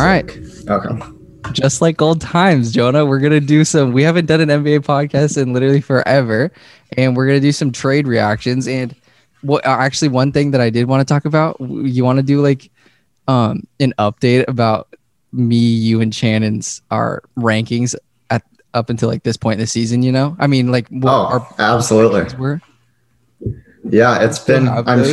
All right. Okay. Just like old times, Jonah, we're going to do some, we haven't done an NBA podcast in literally forever, and we're going to do some trade reactions. And what, actually, one thing that I did want to talk about, you want to do like an update about me, you, and Shannon's, our rankings at up until like this point in the season, you know? I mean, like, what our absolutely rankings were. Yeah, it's been, I'm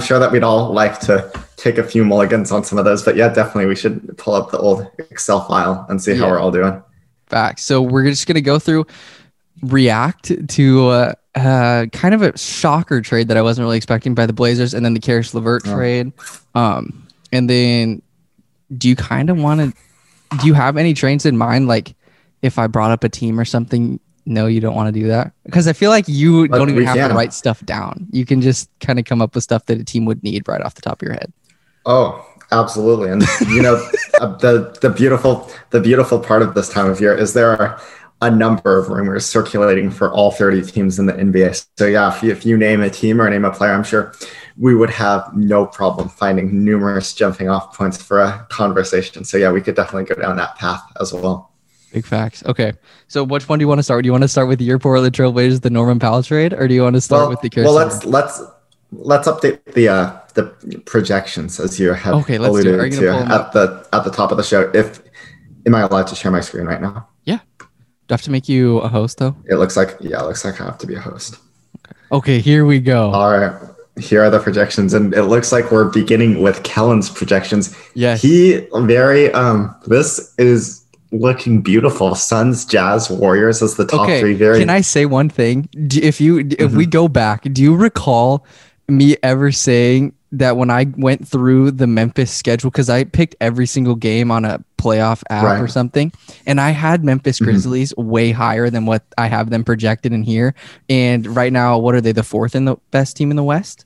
sure that we'd all like to take a few mulligans on some of those, but yeah, definitely we should pull up the old Excel file and see how we're all doing. Facts. So we're just going to go through, react to kind of a shocker trade that I wasn't really expecting by the Blazers, and then the Caris LeVert trade. And then do you have any trades in mind? Like if I brought up a team or something, no, you don't want to do that, because I feel like you don't even have to write stuff down. You can just kind of come up with stuff that a team would need right off the top of your head. Oh, absolutely. And you know, the beautiful part of this time of year is there are a number of rumors circulating for all 30 teams in the NBA. So yeah, if you name a team or name a player, I'm sure we would have no problem finding numerous jumping off points for a conversation. So yeah, we could definitely go down that path as well. Big facts. Okay. So which one do you want to start with? Do you want to start with your Portland Trail Blazers, the Norman Powell trade, or do you want to start with the Caris? Well, let's update the projections as you have alluded to at the top of the show. Am I allowed to share my screen right now? Yeah. Do I have to make you a host though? It looks like I have to be a host. Okay, here we go. All right. Here are the projections, and it looks like we're beginning with Kellen's projections. Yes. He this is looking beautiful. Suns, Jazz, Warriors as the top three. Can I say one thing? If we go back, do you recall me ever saying that when I went through the Memphis schedule, because I picked every single game on a playoff app or something, and I had Memphis Grizzlies way higher than what I have them projected in here. And right now, what are they? The fourth and the best team in the West?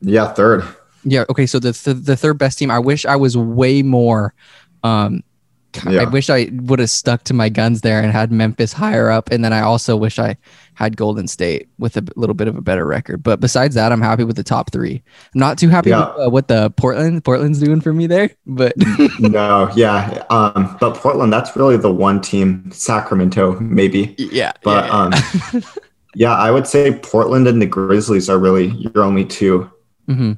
Yeah, third. Yeah. Okay. So the third best team. I wish I was way more. I wish I would have stuck to my guns there and had Memphis higher up. And then I also wish I had Golden State with a little bit of a better record. But besides that, I'm happy with the top three. I'm not too happy with what the Portland's doing for me there. But but Portland, that's really the one team. Sacramento, maybe. Yeah. But I would say Portland and the Grizzlies are really your only two. Mm-hmm.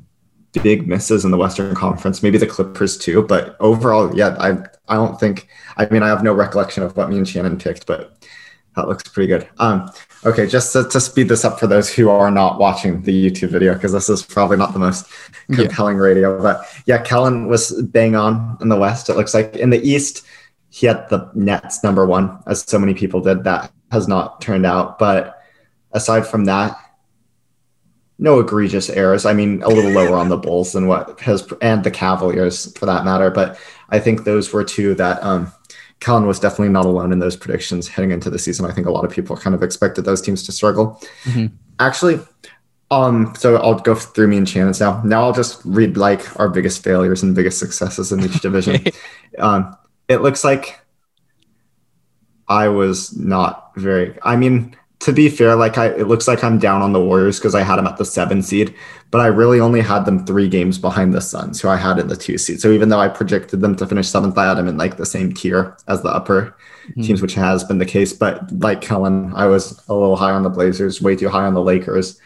Big misses in the Western Conference, maybe the Clippers too, but overall, I don't think, I have no recollection of what me and Shannon picked, but that looks pretty good. Okay, just to speed this up for those who are not watching the YouTube video, because this is probably not the most compelling radio, but yeah, Kellen was bang on in the West. It looks like in the East, he had the Nets number one, as so many people did. That has not turned out, but aside from that, no egregious errors. A little lower on the Bulls than what has, and the Cavaliers for that matter. But I think those were two that Kellen was definitely not alone in those predictions heading into the season. I think a lot of people kind of expected those teams to struggle. Mm-hmm. Actually, so I'll go through me and Shannon's now. Now I'll just read like our biggest failures and biggest successes in each division. It looks like I was not very. To be fair, it looks like I'm down on the Warriors because I had them at the 7 seed, but I really only had them 3 games behind the Suns, who I had in the 2 seed. So even though I projected them to finish 7th, I had them in the same tier as the upper teams, which has been the case. But like Kellen, I was a little high on the Blazers, way too high on the Lakers.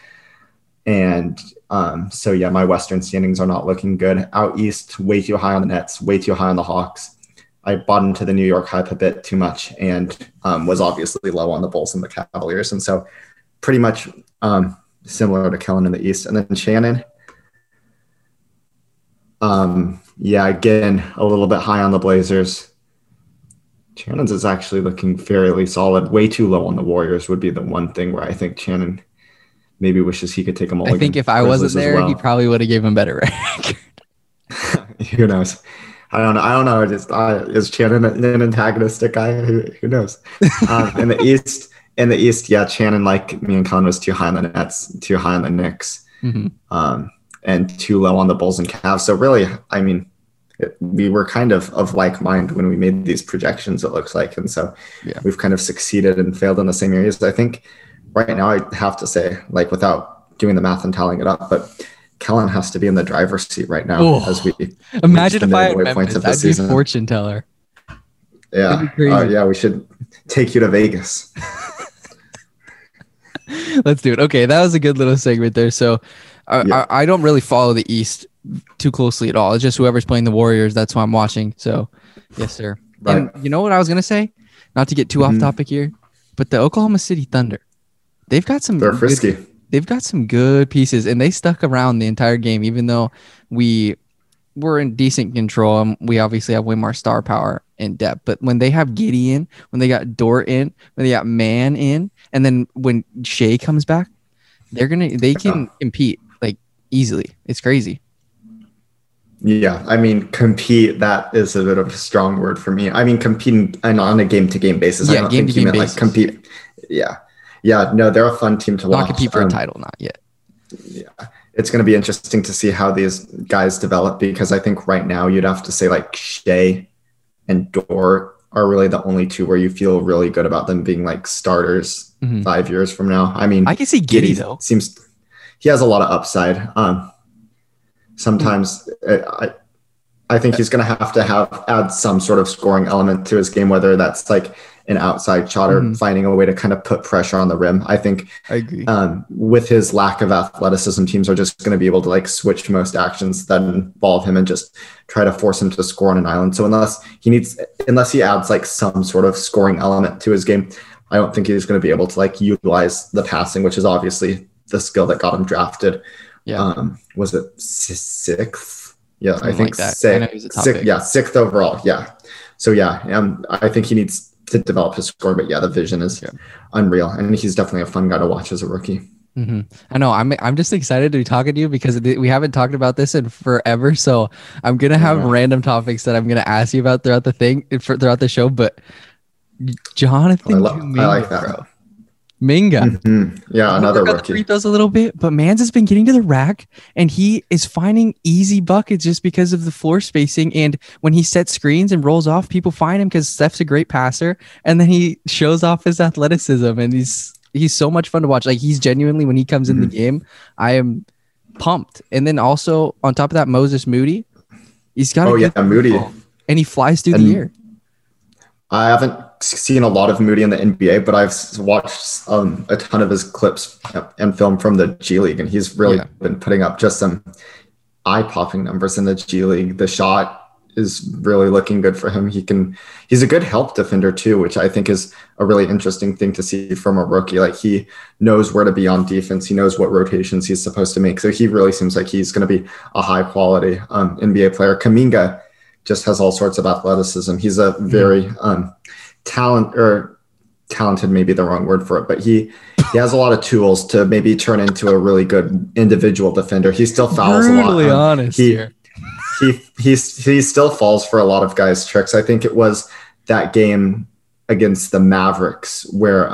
And so, yeah, my Western standings are not looking good. Out East, way too high on the Nets, way too high on the Hawks. I bought into the New York hype a bit too much and was obviously low on the Bulls and the Cavaliers. And so pretty much similar to Kellen in the East. And then Shannon, again, a little bit high on the Blazers. Shannon's is actually looking fairly solid. Way too low on the Warriors would be the one thing where I think Shannon maybe wishes he could take them all. I think if I wasn't there, he probably would have gave him better record. Who knows? I don't know. Is Shannon an antagonistic guy? Who knows? In the East, yeah, Shannon, like me and Kellen, was too high on the Nets, too high on the Knicks, and too low on the Bulls and Cavs. So really, we were kind of like mind when we made these projections, it looks like. And so we've kind of succeeded and failed in the same areas. I think right now I have to say, without doing the math and tallying it up, but Kellen has to be in the driver's seat right now. Oh, as we imagine if I had points of the season. That'd be fortune teller. Yeah. Yeah, we should take you to Vegas. Let's do it. Okay, that was a good little segment there. So yeah. I don't really follow the East too closely at all. It's just whoever's playing the Warriors, that's who I'm watching. So, yes, sir. Right. And you know what I was going to say? Not to get too off topic here, but the Oklahoma City Thunder, they've got some... They're frisky. They've got some good pieces, and they stuck around the entire game, even though we were in decent control. And we obviously have way more star power and depth. But when they have Giddey in, when they got Dort in, when they got Mann in, and then when Shea comes back, they can compete like easily. It's crazy. Yeah, I mean, compete, that is a bit of a strong word for me. I mean, competing on a game-to-game basis. Yeah, I don't think you meant basis. Like compete. Yeah. Yeah, no, they're a fun team to watch. Not compete for a title, not yet. Yeah, it's going to be interesting to see how these guys develop, because I think right now you'd have to say like Shea and Dort are really the only two where you feel really good about them being like starters 5 years from now. I mean, I can see Giddey though. He has a lot of upside. Sometimes I think he's going to have add some sort of scoring element to his game, whether that's like an outside shot or finding a way to kind of put pressure on the rim. I think I agree. With his lack of athleticism, teams are just going to be able to like switch most actions that involve him and just try to force him to score on an island. So unless he adds like some sort of scoring element to his game, I don't think he's going to be able to like utilize the passing, which is obviously the skill that got him drafted. Yeah. Was it sixth? Yeah. Something I think like that. Sixth overall. Yeah. So yeah. I think he needs to develop his score, but yeah, the vision is unreal, and he's definitely a fun guy to watch as a rookie. I know. I'm just excited to be talking to you because we haven't talked about this in forever. So I'm gonna have random topics that I'm gonna ask you about throughout throughout the show. But Jonathan, I like that. Bro. Minga, yeah, another rookie. Free throws a little bit, but Mans has been getting to the rack, and he is finding easy buckets just because of the floor spacing. And when he sets screens and rolls off, people find him because Steph's a great passer, and then he shows off his athleticism, and he's so much fun to watch. Like, he's genuinely, when he comes in the game, I am pumped. And then also on top of that, Moses Moody, he's got Moody, and he flies through the air. I haven't seen a lot of Moody in the NBA, but I've watched a ton of his clips and film from the G League, and he's really been putting up just some eye-popping numbers in the G League. The shot is really looking good for him. He's a good help defender too, which I think is a really interesting thing to see from a rookie. Like, he knows where to be on defense. He knows what rotations he's supposed to make. So he really seems like he's going to be a high-quality NBA player. Kuminga just has all sorts of athleticism. He's a very talented may be the wrong word for it, but he has a lot of tools to maybe turn into a really good individual defender. He still fouls a lot. Honest here. He still falls for a lot of guys' tricks. I think it was that game against the Mavericks where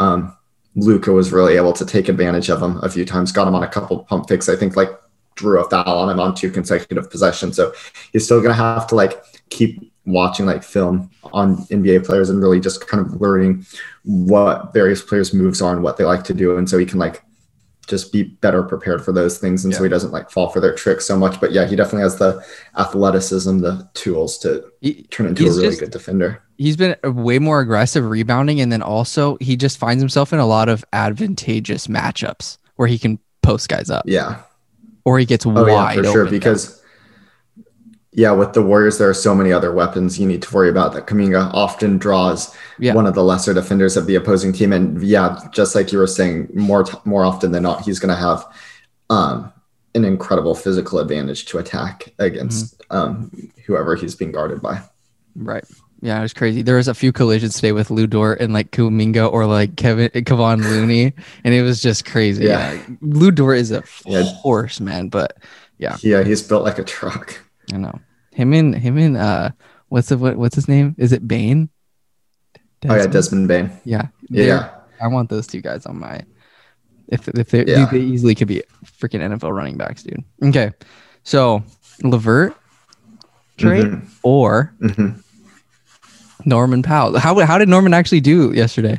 Luka was really able to take advantage of him a few times, got him on a couple pump fakes. I think like drew a foul on him on two consecutive possessions. So he's still going to have to like keep watching like film on NBA players and really just kind of learning what various players' moves are and what they like to do. And so he can like just be better prepared for those things. And so he doesn't like fall for their tricks so much, but yeah, he definitely has the athleticism, the tools to turn into a really good defender. He's been way more aggressive rebounding. And then also he just finds himself in a lot of advantageous matchups where he can post guys up. Yeah. Or he gets wide open. Sure, because with the Warriors, there are so many other weapons you need to worry about that Kuminga often draws one of the lesser defenders of the opposing team. And just like you were saying, more often than not, he's going to have an incredible physical advantage to attack against whoever he's being guarded by. Right. Yeah, it was crazy. There was a few collisions today with Lu Dort and like Kuminga or like Kevon Looney, and it was just crazy. Yeah. Lu Dort is a horse, man, but he's built like a truck. I know. Him and what's his name? Is it Bane? Desmond Bane. Yeah. I want those two guys on my they easily could be freaking NFL running backs, dude. Okay. So LeVert trade or Norman Powell. How did Norman actually do yesterday?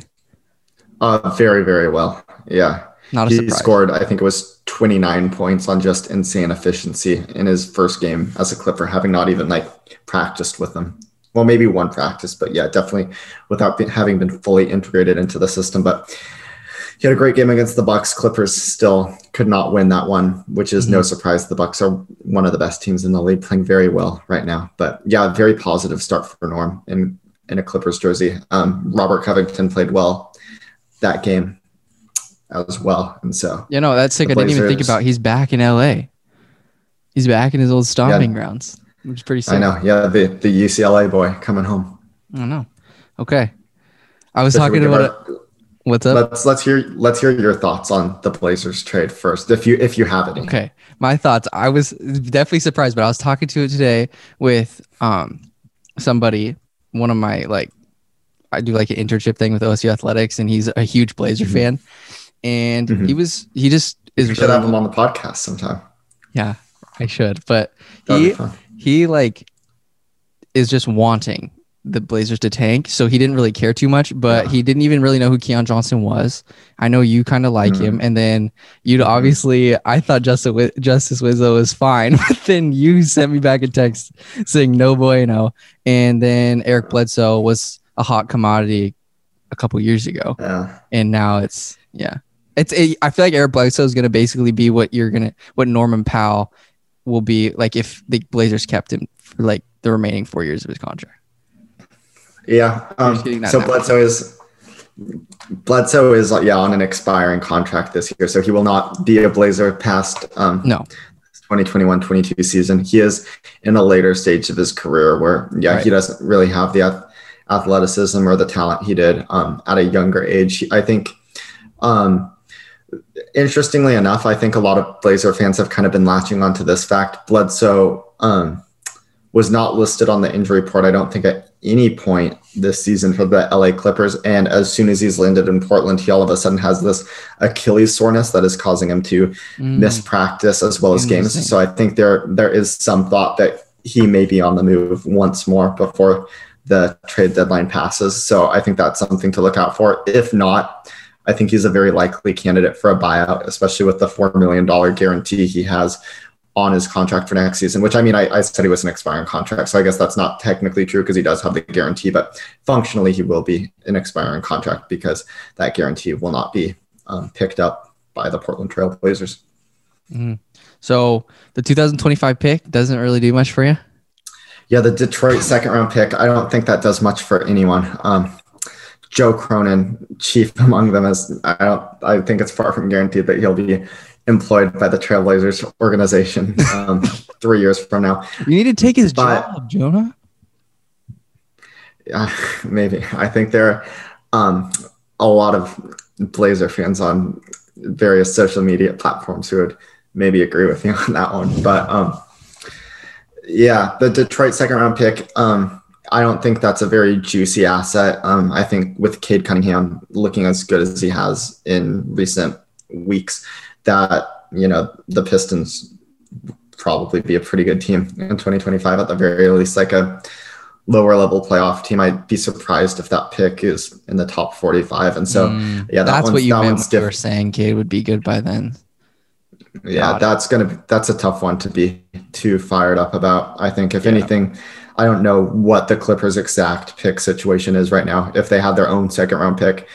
Very, very well. Yeah. Not a surprise. He scored, I think it was 29 points on just insane efficiency in his first game as a Clipper, having not even like practiced with them. Well, maybe one practice, but yeah, definitely without having been fully integrated into the system. But he had a great game against the Bucks. Clippers still could not win that one, which is no surprise. The Bucks are one of the best teams in the league, playing very well right now. But yeah, very positive start for Norm in a Clippers jersey. Robert Covington played well that game as well. And so, you know, that's sick. I didn't even think about he's back in LA. He's back in his old stomping grounds, which is pretty sick. I know. Yeah. The UCLA boy coming home. I don't know. Okay. I was talking about it. What's up? Let's hear your thoughts on the Blazers trade first, if you have any. Okay. My thoughts. I was definitely surprised, but I was talking to it today with somebody, one of my, like, I do like an internship thing with OSU Athletics, and he's a huge Blazer fan. And he just is. You should have him on the podcast sometime. Yeah, I should. But he is just wanting the Blazers to tank, so he didn't really care too much, but he didn't even really know who Keon Johnson was. I know you kind of like him, and then you'd obviously, I thought Justise Winslow was fine, but then you sent me back a text saying no bueno, and then Eric Bledsoe was a hot commodity a couple years ago, and now it's I feel like Eric Bledsoe is going to basically be what Norman Powell will be like if the Blazers kept him for like the remaining 4 years of his contract. Yeah. So Bledsoe is on an expiring contract this year, so he will not be a Blazer past 2021-22 season. He is in a later stage of his career where he doesn't really have the athleticism or the talent he did at a younger age. I think interestingly enough, I think a lot of Blazer fans have kind of been latching onto this fact. Bledsoe was not listed on the injury report, I don't think, at any point this season for the LA Clippers. And as soon as he's landed in Portland, he all of a sudden has this Achilles soreness that is causing him to miss practice as well as games. So I think there is some thought that he may be on the move once more before the trade deadline passes. So I think that's something to look out for. If not, I think he's a very likely candidate for a buyout, especially with the $4 million guarantee he has on his contract for next season, which, I mean, I said he was an expiring contract, so I guess that's not technically true because he does have the guarantee, but functionally he will be an expiring contract because that guarantee will not be picked up by the Portland Trail Blazers. So the 2025 pick doesn't really do much for you? Yeah, the Detroit second round pick, I don't think that does much for anyone. Joe Cronin, chief among them, I think it's far from guaranteed that he'll be employed by the Trailblazers organization 3 years from now. You need to take his job, Jonah. Maybe. I think there are a lot of Blazer fans on various social media platforms who would maybe agree with me on that one. But the Detroit second round pick, I don't think that's a very juicy asset. I think with Cade Cunningham looking as good as he has in recent weeks, that, you know, the Pistons probably be a pretty good team in 2025, at the very least, like a lower level playoff team. I'd be surprised if that pick is in the top 45. And so, that's what you meant when you were saying Cade would be good by then. Yeah, that's a tough one to be too fired up about. I think if anything, I don't know what the Clippers' exact pick situation is right now. If they had their own second round pick,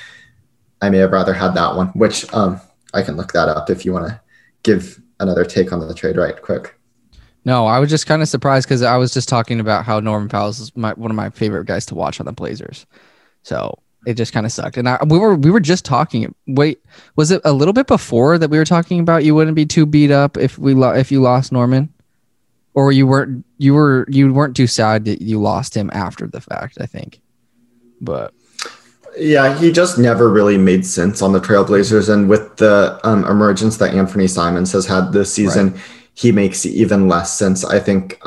I may have rather had that one, which, I can look that up if you want to give another take on the trade right quick. No, I was just kind of surprised because I was just talking about how Norman Powell is one of my favorite guys to watch on the Blazers. So it just kind of sucked. And we were just talking. Wait, was it a little bit before that we were talking about you wouldn't be too beat up if you lost Norman, or you weren't too sad that you lost him after the fact, I think. But yeah, he just never really made sense on the Trailblazers. And with the emergence that Anthony Simons has had this season, he makes even less sense. I think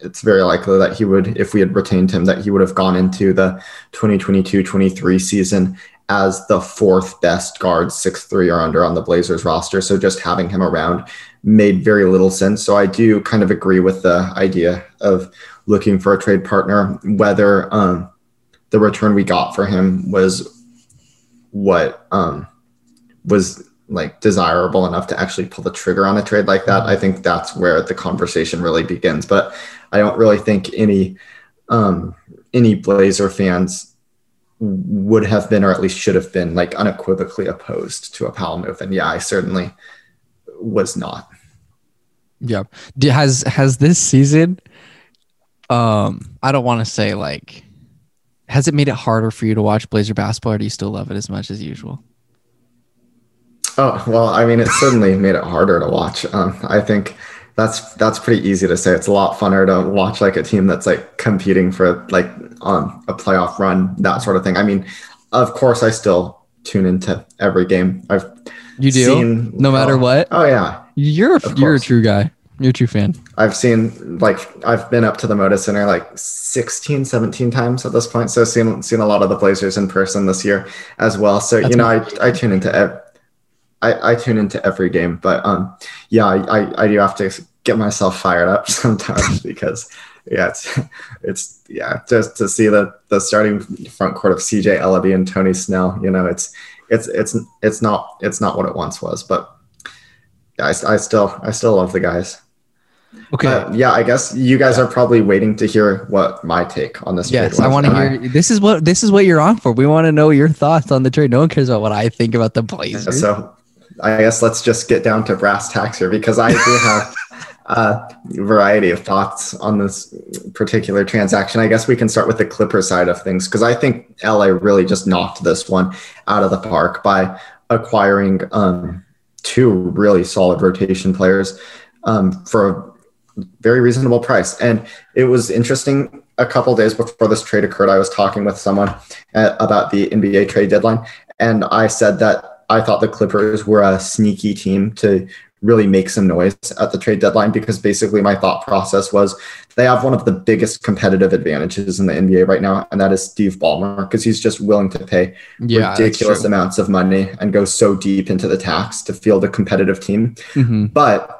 it's very likely that he would, if we had retained him, that he would have gone into the 2022-23 season as the fourth best guard, 6'3" or under on the Blazers roster. So just having him around made very little sense. So I do kind of agree with the idea of looking for a trade partner, whether the return we got for him was what was like desirable enough to actually pull the trigger on a trade like that, I think that's where the conversation really begins. But I don't really think any Blazer fans would have been, or at least should have been, like unequivocally opposed to a Powell move. And yeah, I certainly was not. Yeah. Has this season, I don't want to say like, has it made it harder for you to watch Blazer basketball, or do you still love it as much as usual? Oh, well, I mean, it certainly made it harder to watch. I think that's pretty easy to say. It's a lot funner to watch like a team that's like competing for like a playoff run, that sort of thing. I mean, of course I still tune into every game. Matter what. Oh yeah. You're a true guy. You're a true fan. I've been up to the Moda Center like 16, 17 times at this point. So seen a lot of the Blazers in person this year as well. So, I tune into I tune into every game, but I do have to get myself fired up sometimes because it's just to see the starting front court of CJ Ellaby and Tony Snell, it's not what it once was, but I still love the guys. Okay. I guess you guys are probably waiting to hear what my take on this trade was. Yes, I want to hear. This is what you're on for. We want to know your thoughts on the trade. No one cares about what I think about the Blazers. So I guess let's just get down to brass tacks here, because I do have a variety of thoughts on this particular transaction. I guess we can start with the Clipper side of things, because I think LA really just knocked this one out of the park by acquiring two really solid rotation players for a very reasonable price. And it was interesting. A couple days before this trade occurred, I was talking with someone about the NBA trade deadline, and I said that I thought the Clippers were a sneaky team to really make some noise at the trade deadline, because basically my thought process was they have one of the biggest competitive advantages in the NBA right now, and that is Steve Ballmer, because he's just willing to pay ridiculous amounts of money and go so deep into the tax to field a competitive team. Mm-hmm. But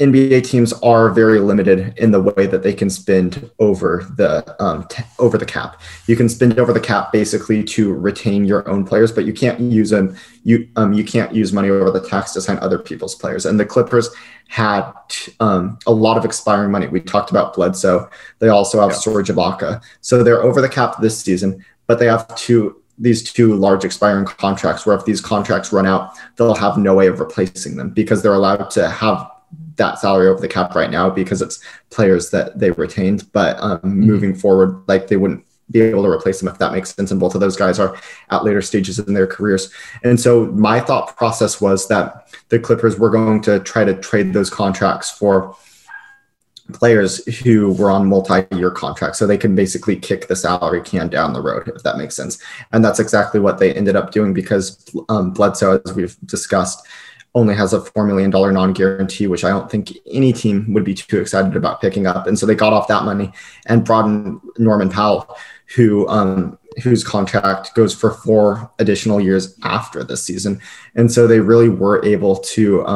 NBA teams are very limited in the way that they can spend over the cap. You can spend over the cap basically to retain your own players, but you can't use them. You can't use money over the tax to sign other people's players. And the Clippers had a lot of expiring money. We talked about Bledsoe. They also have Serge Ibaka. So they're over the cap this season, but they have these two large expiring contracts, where if these contracts run out, they'll have no way of replacing them, because they're allowed to have that salary over the cap right now because it's players that they retained, but moving forward, like, they wouldn't be able to replace them, if that makes sense. And both of those guys are at later stages in their careers. And so my thought process was that the Clippers were going to try to trade those contracts for players who were on multi-year contracts, so they can basically kick the salary can down the road, if that makes sense. And that's exactly what they ended up doing, because Bledsoe, as we've discussed, only has a $4 million non-guarantee, which I don't think any team would be too excited about picking up. And so they got off that money and brought in Norman Powell, whose contract goes for 4 additional years after this season. And so they really were able to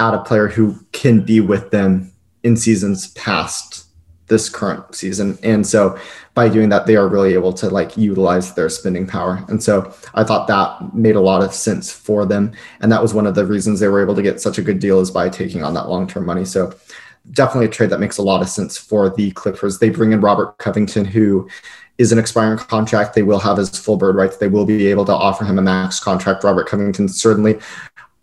add a player who can be with them in seasons past this current season. And so by doing that, they are really able to like utilize their spending power. And so I thought that made a lot of sense for them. And that was one of the reasons they were able to get such a good deal, is by taking on that long-term money. So definitely a trade that makes a lot of sense for the Clippers. They bring in Robert Covington, who is an expiring contract. They will have his full bird rights. They will be able to offer him a max contract. Robert Covington certainly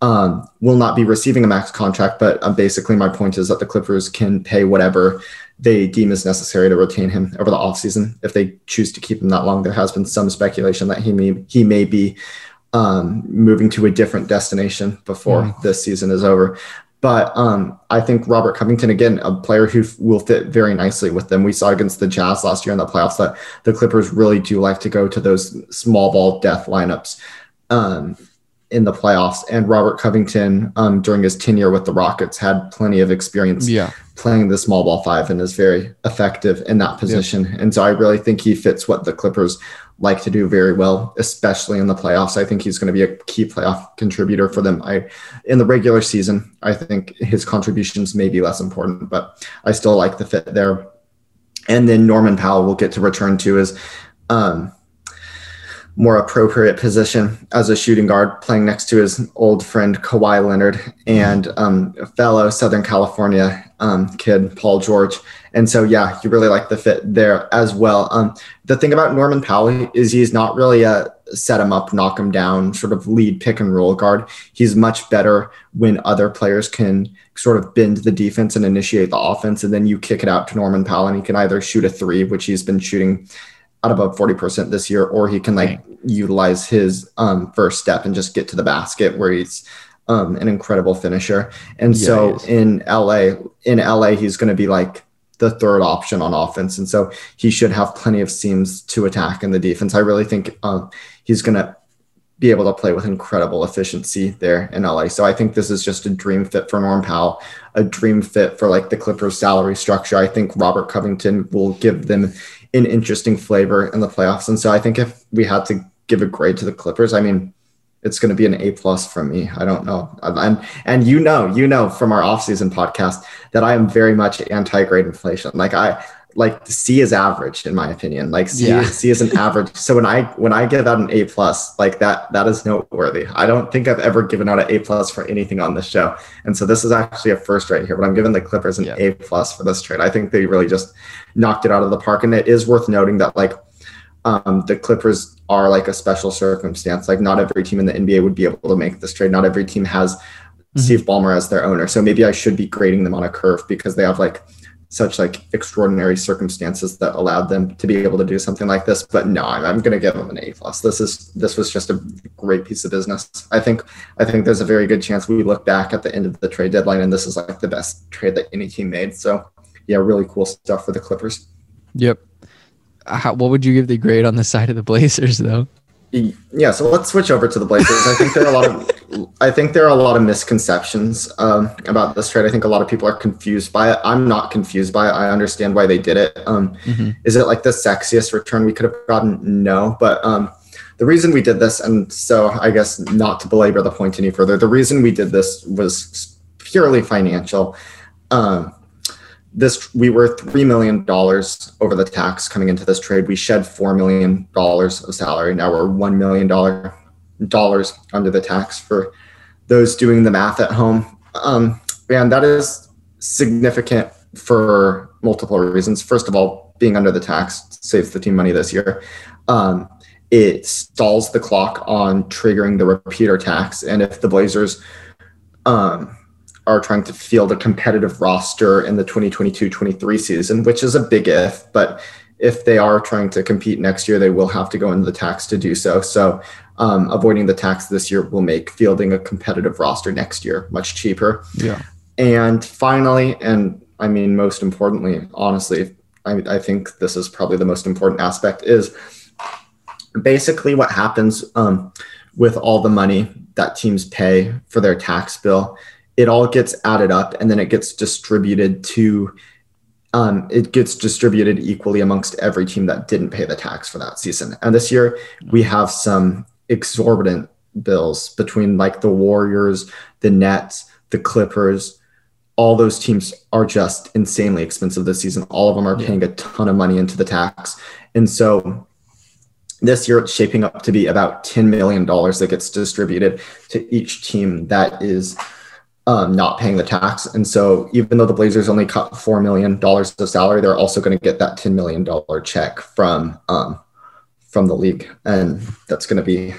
will not be receiving a max contract, but basically my point is that the Clippers can pay whatever they deem is necessary to retain him over the offseason if they choose to keep him that long. There has been some speculation that he may be moving to a different destination before this season is over. But I think Robert Covington, again, a player who will fit very nicely with them. We saw against the Jazz last year in the playoffs that the Clippers really do like to go to those small ball death lineups in the playoffs. And Robert Covington, during his tenure with the Rockets, had plenty of experience playing the small ball 5 and is very effective in that position. Yeah. And so I really think he fits what the Clippers like to do very well, especially in the playoffs. I think he's going to be a key playoff contributor for them. In the regular season, I think his contributions may be less important, but I still like the fit there. And then Norman Powell will get to return to is more appropriate position as a shooting guard, playing next to his old friend Kawhi Leonard and fellow Southern California kid Paul George. And so, yeah, you really like the fit there as well. The thing about Norman Powell is he's not really a set him up, knock him down, sort of lead pick and roll guard. He's much better when other players can sort of bend the defense and initiate the offense, and then you kick it out to Norman Powell, and he can either shoot a three, which he's been shooting at above 40% this year, or he can like utilize his first step and just get to the basket, where he's an incredible finisher. And so in LA, he's going to be like the third option on offense. And so he should have plenty of seams to attack in the defense. I really think he's going to be able to play with incredible efficiency there in LA. So I think this is just a dream fit for Norm Powell, a dream fit for like the Clippers salary structure. I think Robert Covington will give them an interesting flavor in the playoffs. And so I think if we had to give a grade to the Clippers, I mean, it's going to be an A+ from me. I don't know. And you know, from our offseason podcast that I am very much anti-grade inflation. Like C is average in my opinion, like C is an average. So when I give out an A+, like that is noteworthy. I don't think I've ever given out an A+ for anything on this show. And so this is actually a first right here, but I'm giving the Clippers an A+ for this trade. I think they really just knocked it out of the park. And it is worth noting that like, the Clippers are like a special circumstance. Like not every team in the NBA would be able to make this trade. Not every team has Steve Ballmer as their owner. So maybe I should be grading them on a curve because they have like such like extraordinary circumstances that allowed them to be able to do something like this. But no, I'm going to give them an A+. This was just a great piece of business. I think there's a very good chance we look back at the end of the trade deadline and this is like the best trade that any team made. So yeah, really cool stuff for the Clippers. Yep. What would you give the grade on the side of the Blazers, though? Yeah, so let's switch over to the Blazers. I think there are a lot of misconceptions about this trade. I think a lot of people are confused by it. I'm not confused by it. I understand why they did it. Is it like the sexiest return we could have gotten? No, but the reason we did this, and so I guess not to belabor the point any further, the reason we did this was purely financial. We were $3 million over the tax coming into this trade. We shed $4 million of salary. Now we're $1 million under the tax for those doing the math at home. And that is significant for multiple reasons. First of all, being under the tax saves the team money this year. It stalls the clock on triggering the repeater tax. And if the Blazers are trying to field a competitive roster in the 2022-23 season, which is a big if, but if they are trying to compete next year, they will have to go into the tax to do so. So avoiding the tax this year will make fielding a competitive roster next year much cheaper. Yeah. And finally, and I mean, most importantly, honestly, I think this is probably the most important aspect, is basically what happens with all the money that teams pay for their tax bill. It all gets added up and then it gets distributed equally amongst every team that didn't pay the tax for that season. And this year we have some exorbitant bills between like the Warriors, the Nets, the Clippers. All those teams are just insanely expensive this season. All of them are paying a ton of money into the tax. And so this year it's shaping up to be about $10 million that gets distributed to each team that is not paying the tax. And so even though the Blazers only cut $4 million of salary, they're also going to get that $10 million check from the league. And that's going to be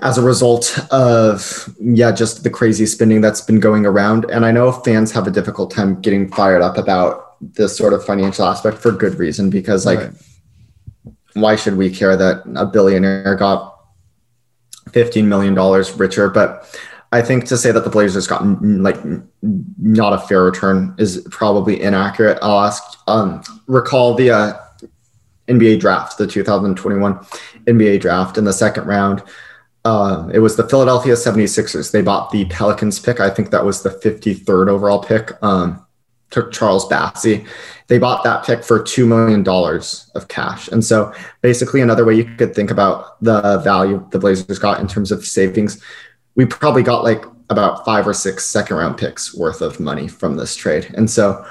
as a result of, just the crazy spending that's been going around. And I know fans have a difficult time getting fired up about this sort of financial aspect for good reason, because why should we care that a billionaire got $15 million richer? But I think to say that the Blazers got not a fair return is probably inaccurate. I'll recall the NBA draft, the 2021 NBA draft in the second round. It was the Philadelphia 76ers. They bought the Pelicans pick. I think that was the 53rd overall pick. Took Charles Bassey. They bought that pick for $2 million of cash. And so basically another way you could think about the value the Blazers got in terms of savings, we probably got like about 5 or 6 second round picks worth of money from this trade. And so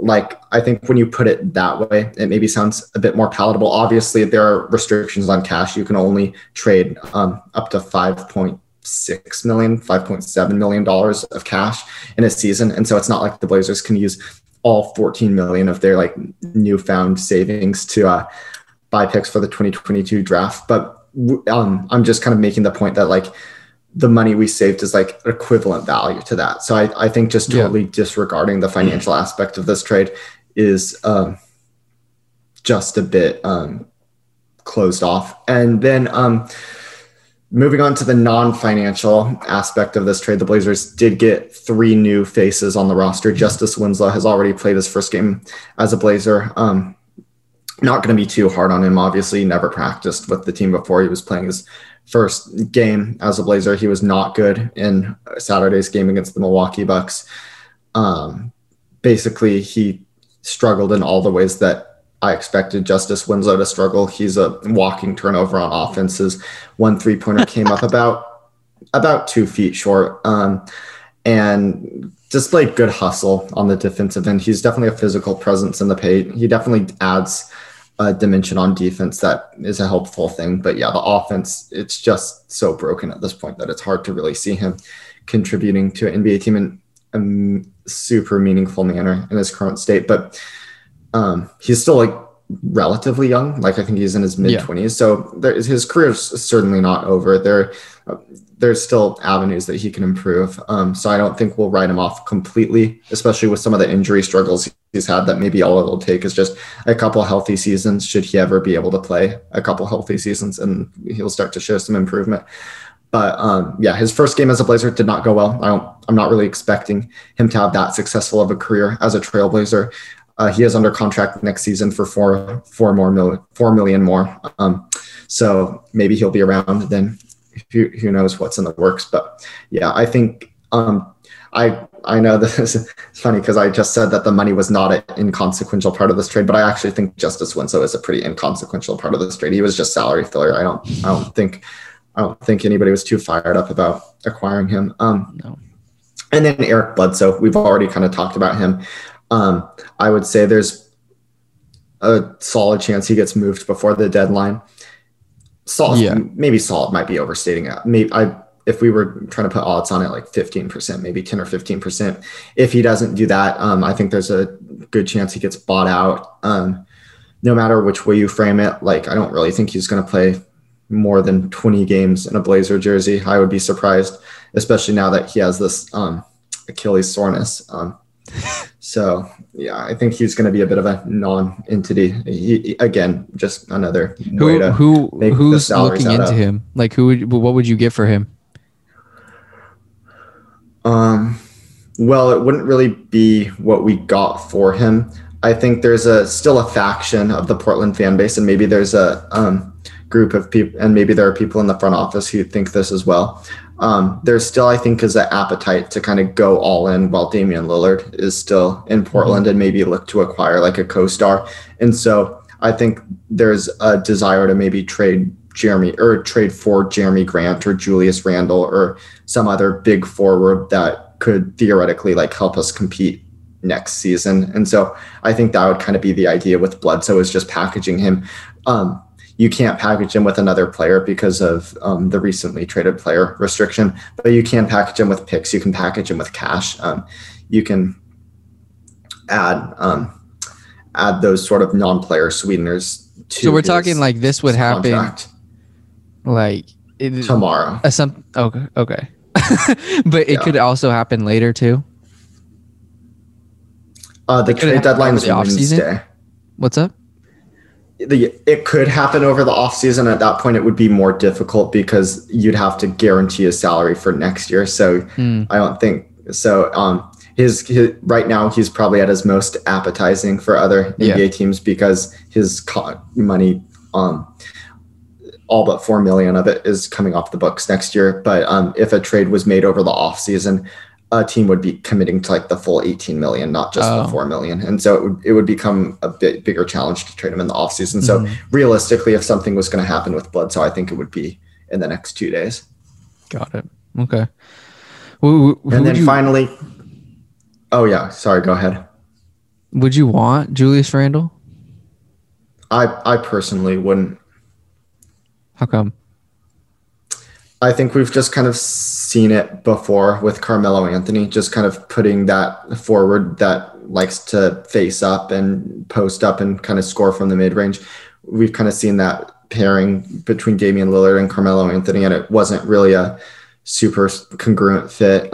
like, I think when you put it that way, it maybe sounds a bit more palatable. Obviously, there are restrictions on cash. You can only trade up to $5.6 million, $5.7 million of cash in a season. And so it's not like the Blazers can use all 14 million of their like newfound savings to buy picks for the 2022 draft. But I'm just kind of making the point that like the money we saved is like equivalent value to that. So I think just totally disregarding the financial aspect of this trade is just a bit closed off. And then moving on to the non-financial aspect of this trade, the Blazers did get three new faces on the roster. Justise Winslow has already played his first game as a Blazer. Not going to be too hard on him, obviously. He never practiced with the team before. He was playing his first game as a Blazer. He was not good in Saturday's game against the Milwaukee Bucks. Basically, he struggled in all the ways that I expected Justise Winslow to struggle. He's a walking turnover on offenses. 1 3-pointer came up about 2 feet short, and displayed good hustle on the defensive end. He's definitely a physical presence in the paint. He definitely adds a dimension on defense that is a helpful thing. But yeah, the offense, it's just so broken at this point that it's hard to really see him contributing to an NBA team in a super meaningful manner in his current state. But he's still like relatively young. Like I think he's in his mid 20s. Yeah. So his career is certainly not over. There's still avenues that he can improve. So I don't think we'll write him off completely, especially with some of the injury struggles he's had, that maybe all it'll take is just a couple healthy seasons. Should he ever be able to play a couple healthy seasons, and he'll start to show some improvement. But his first game as a Blazer did not go well. I'm not really expecting him to have that successful of a career as a Trailblazer. He is under contract next season for $4 million more. So maybe he'll be around then. Who knows what's in the works? But yeah, I think I know this is funny because I just said that the money was not an inconsequential part of this trade, but I actually think Justise Winslow is a pretty inconsequential part of this trade. He was just salary filler. I don't think anybody was too fired up about acquiring him. No. And then Eric Bledsoe, we've already kind of talked about him. I would say there's a solid chance he gets moved before the deadline. Solid, yeah. Maybe solid might be overstating it. Maybe if we were trying to put odds on it, like 15%, maybe 10 or 15%. If he doesn't do that, I think there's a good chance he gets bought out. No matter which way you frame it, like I don't really think he's going to play more than 20 games in a Blazer jersey. I would be surprised, especially now that he has this Achilles soreness. So, yeah, I think he's going to be a bit of a non-entity. He, again, just another way to make the salaries add up. Who's looking into him? Like, what would you get for him? Well, it wouldn't really be what we got for him. I think there's still a faction of the Portland fan base, and maybe there's a group of people, and maybe there are people in the front office who think this as well. There's still, I think, is an appetite to kind of go all in while Damian Lillard is still in Portland and maybe look to acquire like a co-star. And so I think there's a desire to maybe trade for Jeremy Grant or Julius Randle or some other big forward that could theoretically like help us compete next season. And so I think that would kind of be the idea with Bledsoe, is just packaging him. You can't package him with another player because of the recently traded player restriction, but you can package him with picks. You can package him with cash. You can add those sort of non-player sweeteners to. So we're talking like this would happen like tomorrow. Okay. But it could also happen later too. The trade deadline is Wednesday. What's up? It could happen over the offseason. At that point, it would be more difficult because you'd have to guarantee his salary for next year. So I don't think so. His right now, he's probably at his most appetizing for other NBA teams because his money, all but $4 million of it is coming off the books next year. But if a trade was made over the offseason, a team would be committing to like the full 18 million, not just the 4 million. And so it would become a bit bigger challenge to trade him in the offseason. So realistically, if something was going to happen with Bledsoe, I think it would be in the next 2 days. Got it. Okay. Well, and then finally, go ahead. Would you want Julius Randle? I personally wouldn't. How come? I think we've just kind of seen it before with Carmelo Anthony, just kind of putting that forward that likes to face up and post up and kind of score from the mid-range. We've kind of seen that pairing between Damian Lillard and Carmelo Anthony, and it wasn't really a super congruent fit.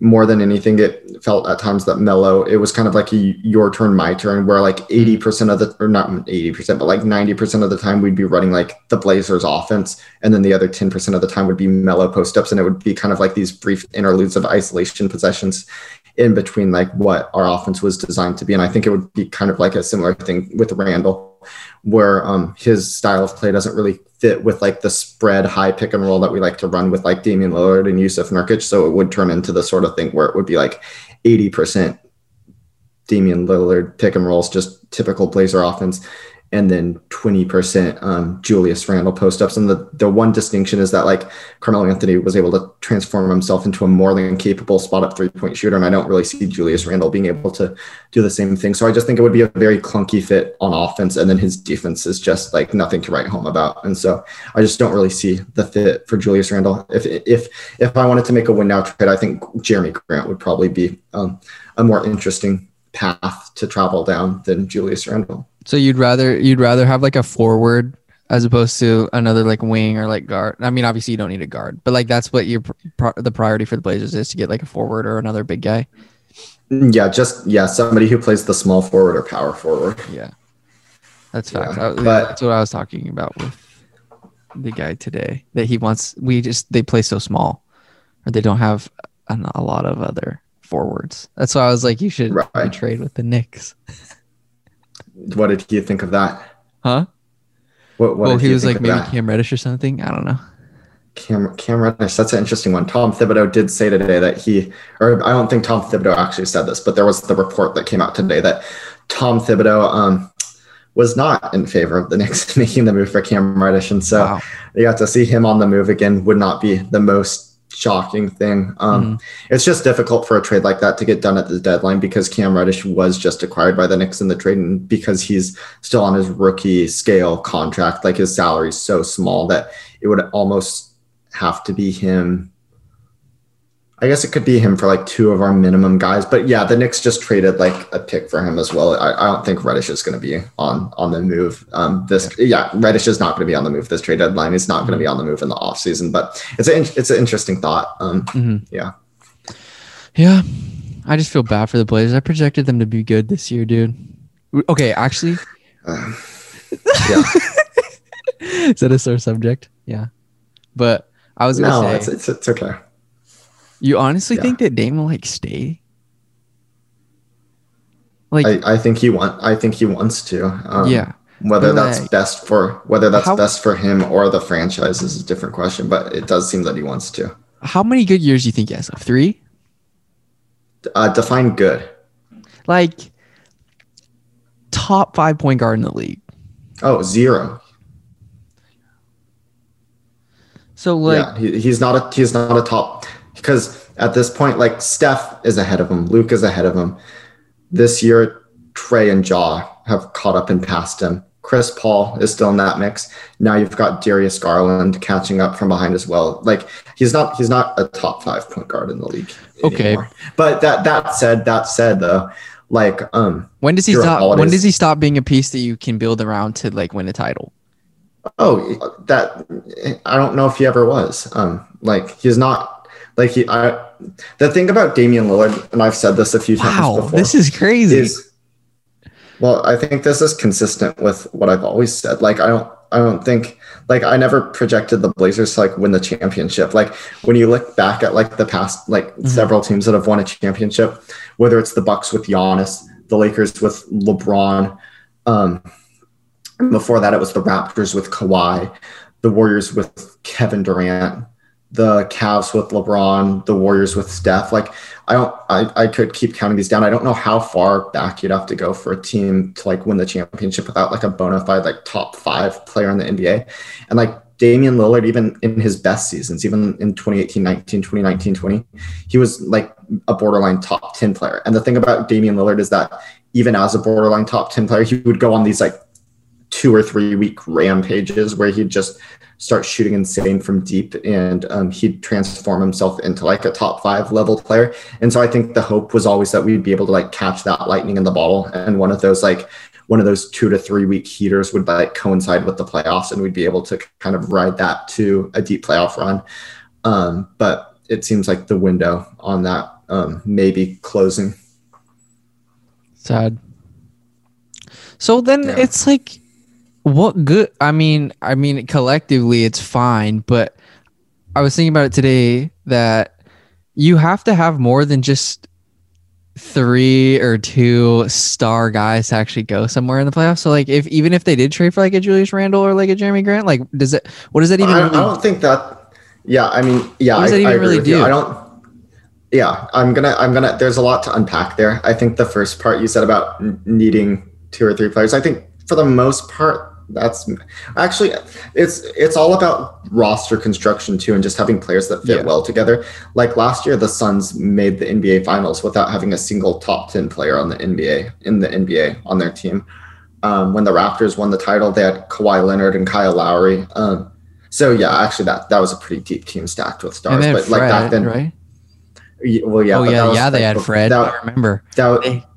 More than anything, it felt at times that Melo, it was kind of like a your turn, my turn, where like 80% of the, or not 80%, but like 90% of the time we'd be running like the Blazers offense. And then the other 10% of the time would be Melo post-ups. And it would be kind of like these brief interludes of isolation possessions in between like what our offense was designed to be. And I think it would be kind of like a similar thing with Randall, where his style of play doesn't really fit with like the spread high pick and roll that we like to run with like Damian Lillard and Jusuf Nurkic. So it would turn into the sort of thing where it would be like 80% Damian Lillard pick and rolls, just typical Blazer offense, and then 20% Julius Randle post-ups. And the one distinction is that like Carmelo Anthony was able to transform himself into a more than capable spot-up three-point shooter, and I don't really see Julius Randle being able to do the same thing. So I just think it would be a very clunky fit on offense, and then his defense is just like nothing to write home about. And so I just don't really see the fit for Julius Randle. If I wanted to make a win-now trade, I think Jeremy Grant would probably be a more interesting path to travel down than Julius Randle. So you'd rather have like a forward as opposed to another like wing or like guard. I mean, obviously you don't need a guard, but like that's what the priority for the Blazers is, to get like a forward or another big guy. Yeah, somebody who plays the small forward or power forward. Yeah, that's facts. Yeah, that's what I was talking about with the guy today, that he wants. They play so small, or they don't have a lot of other forwards. That's why I was like, you should trade with the Knicks. What did you think of that? Huh? What he was like, maybe that? Cam Reddish or something. I don't know. Cam Reddish. That's an interesting one. Tom Thibodeau did say today that I don't think Tom Thibodeau actually said this, but there was the report that came out today that Tom Thibodeau was not in favor of the Knicks making the move for Cam Reddish. And so you got to see him on the move again. Would not be the most shocking thing. It's just difficult for a trade like that to get done at the deadline, because Cam Reddish was just acquired by the Knicks in the trade, and because he's still on his rookie scale contract, like his salary is so small that it would almost have to be him. I guess it could be him for like two of our minimum guys, but yeah, the Knicks just traded like a pick for him as well. I don't think Reddish is going to be on the move. Reddish is not going to be on the move this trade deadline. He's not going to be on the move in the offseason, but it's an interesting thought. Yeah. I just feel bad for the Blazers. I projected them to be good this year, dude. Okay, actually. Yeah. Is that a sore subject? Yeah. But I was going to say. It's okay. You honestly think that Dame will like stay? Like I think he wants to. Whether that's like, best for him or the franchise is a different question, but it does seem that he wants to. How many good years do you think he has left? 3? Define good. Like top 5 point guard in the league. Oh, 0. So like he's not a top. Because at this point, like Steph is ahead of him. Luke is ahead of him. This year, Trey and Ja have caught up and passed him. Chris Paul is still in that mix. Now you've got Darius Garland catching up from behind as well. Like he's not a top 5 point guard in the league. Okay. Anymore. But that said though, like when does he stop being a piece that you can build around to like win a title? Oh, that I don't know if he ever was. Like he's not. Like the thing about Damian Lillard, and I've said this a few times before. Wow, this is crazy. I think this is consistent with what I've always said. Like I don't think, like I never projected the Blazers to like win the championship. Like when you look back at like the past, like several teams that have won a championship, whether it's the Bucks with Giannis, the Lakers with LeBron, before that it was the Raptors with Kawhi, the Warriors with Kevin Durant, the Cavs with LeBron, the Warriors with Steph. Like I could keep counting these down. I don't know how far back you'd have to go for a team to like win the championship without like a bona fide like top 5 player in the NBA. And like Damian Lillard, even in his best seasons, even in 2018-19, 2019-20, he was like a borderline top 10 player. And the thing about Damian Lillard is that even as a borderline top 10 player, he would go on these like 2 or 3 week rampages where he'd just start shooting insane from deep, and he'd transform himself into like a top 5 level player. And so I think the hope was always that we'd be able to like catch that lightning in the bottle. And one of those 2 to 3 week heaters would like coincide with the playoffs, and we'd be able to kind of ride that to a deep playoff run. But it seems like the window on that may be closing. Sad. So then it's like, what good? I mean, collectively it's fine, but I was thinking about it today that you have to have more than just 3 or 2 star guys to actually go somewhere in the playoffs. So like, even if they did trade for like a Julius Randle or like a Jeremy Grant, like what does that even? I don't think that. Yeah, I mean, yeah, what does that even really do? I don't. Yeah, I'm gonna. There's a lot to unpack there. I think the first part you said about needing 2 or 3 players, I think for the most part, that's actually, it's all about roster construction too, and just having players that fit well together. Like last year, the Suns made the NBA finals without having a single top 10 player in the NBA on their team. When the Raptors won the title, they had Kawhi Leonard and Kyle Lowry. So yeah, actually that was a pretty deep team stacked with stars. But Fred, like back then, right? Well, yeah. Oh yeah, they had Fred. I remember that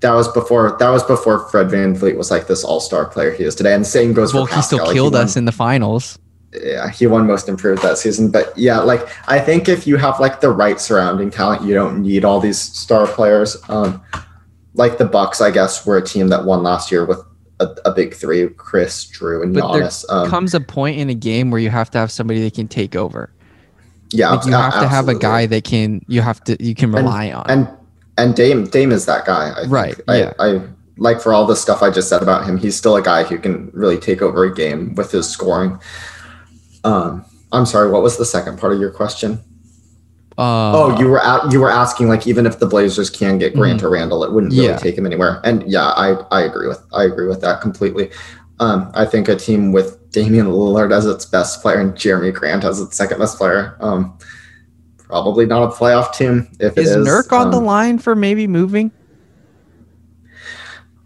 was before Fred VanVleet was like this all-star player he is today. And the same goes for Pascal. He still killed us in the finals. Yeah, he won Most Improved that season. But yeah, like I think if you have like the right surrounding talent, you don't need all these star players. Like the Bucks, I guess, were a team that won last year with a big three: Chris, Drew, and Giannis. There comes a point in a game where you have to have somebody that can take over. Yeah, like you have to have a guy that you can rely on. And Dame is that guy. I think. Right. Yeah. I like, for all the stuff I just said about him, he's still a guy who can really take over a game with his scoring. I'm sorry, what was the second part of your question? You were asking like, even if the Blazers can get Grant or Randall, it wouldn't really take him anywhere. And yeah, I agree with that completely. I think a team with Damian Lillard as its best player and Jeremy Grant as its second best player, probably not a playoff team. If is Nurk on the line for maybe moving?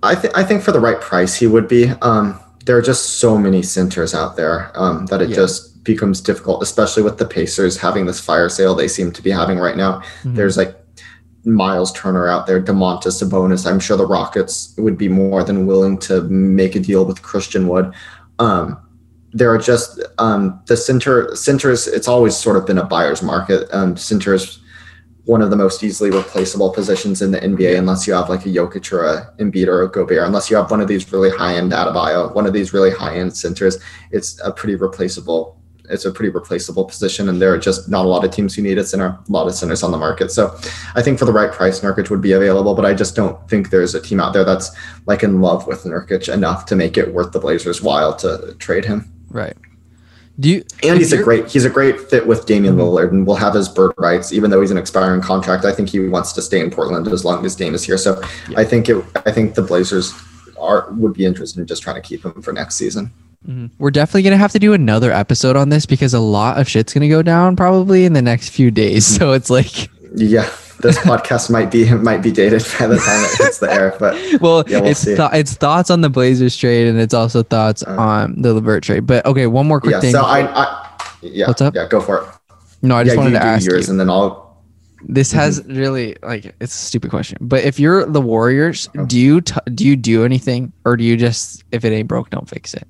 I think for the right price he would be. There are just so many centers out there that it just becomes difficult, especially with the Pacers having this fire sale they seem to be having right now. Mm-hmm. There's like Miles Turner out there, Domantas Sabonis. I'm sure the Rockets would be more than willing to make a deal with Christian Wood. There are just the centers. It's always sort of been a buyer's market. Center is one of the most easily replaceable positions in the NBA, unless you have like a Jokic or a Embiid or a Gobert. Unless you have one of these really high-end Adebayo, one of these really high-end centers, it's a pretty replaceable position, and there are just not a lot of teams who need a center, a lot of centers on the market. So I think for the right price, Nurkic would be available, but I just don't think there's a team out there that's like in love with Nurkic enough to make it worth the Blazers' while to trade him. Right. He's a great fit with Damian Lillard, and will have his bird rights, even though he's an expiring contract. I think he wants to stay in Portland as long as Dame is here. So I think the Blazers would be interested in just trying to keep him for next season. Mm-hmm. We're definitely going to have to do another episode on this because a lot of shit's going to go down probably in the next few days. So it's like, yeah, this podcast might be dated by the time it hits the air, but it's thoughts on the Blazers trade, and it's also thoughts on the LeVert trade. But okay, one more quick thing. So what's up? Yeah, go for it. No, I just wanted to ask yours, and then this has really, like, it's a stupid question, but if you're the Warriors, do you do anything, or do you just, if it ain't broke, don't fix it?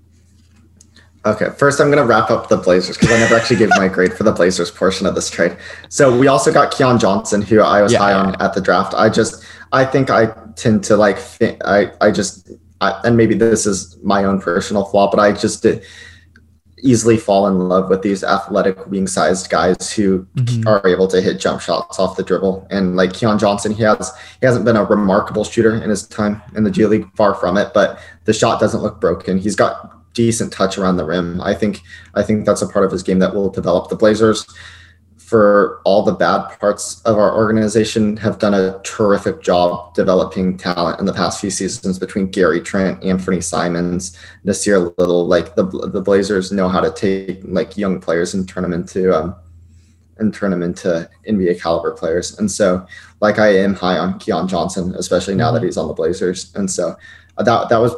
Okay, first I'm going to wrap up the Blazers because I never actually gave my grade for the Blazers portion of this trade. So we also got Keon Johnson, who I was high on at the draft. I think I tend to, and maybe this is my own personal flaw, but I just easily fall in love with these athletic wing-sized guys who are able to hit jump shots off the dribble. And like Keon Johnson, he hasn't been a remarkable shooter in his time in the G League, far from it, but the shot doesn't look broken. He's got decent touch around the rim. I think that's a part of his game that will develop. The Blazers, for all the bad parts of our organization, have done a terrific job developing talent in the past few seasons between Gary Trent, Anthony Simons, Nasir Little. Like the Blazers know how to take like young players and turn them into and turn them into NBA caliber players. And so, like, I am high on Keon Johnson, especially now that he's on the Blazers. And so that was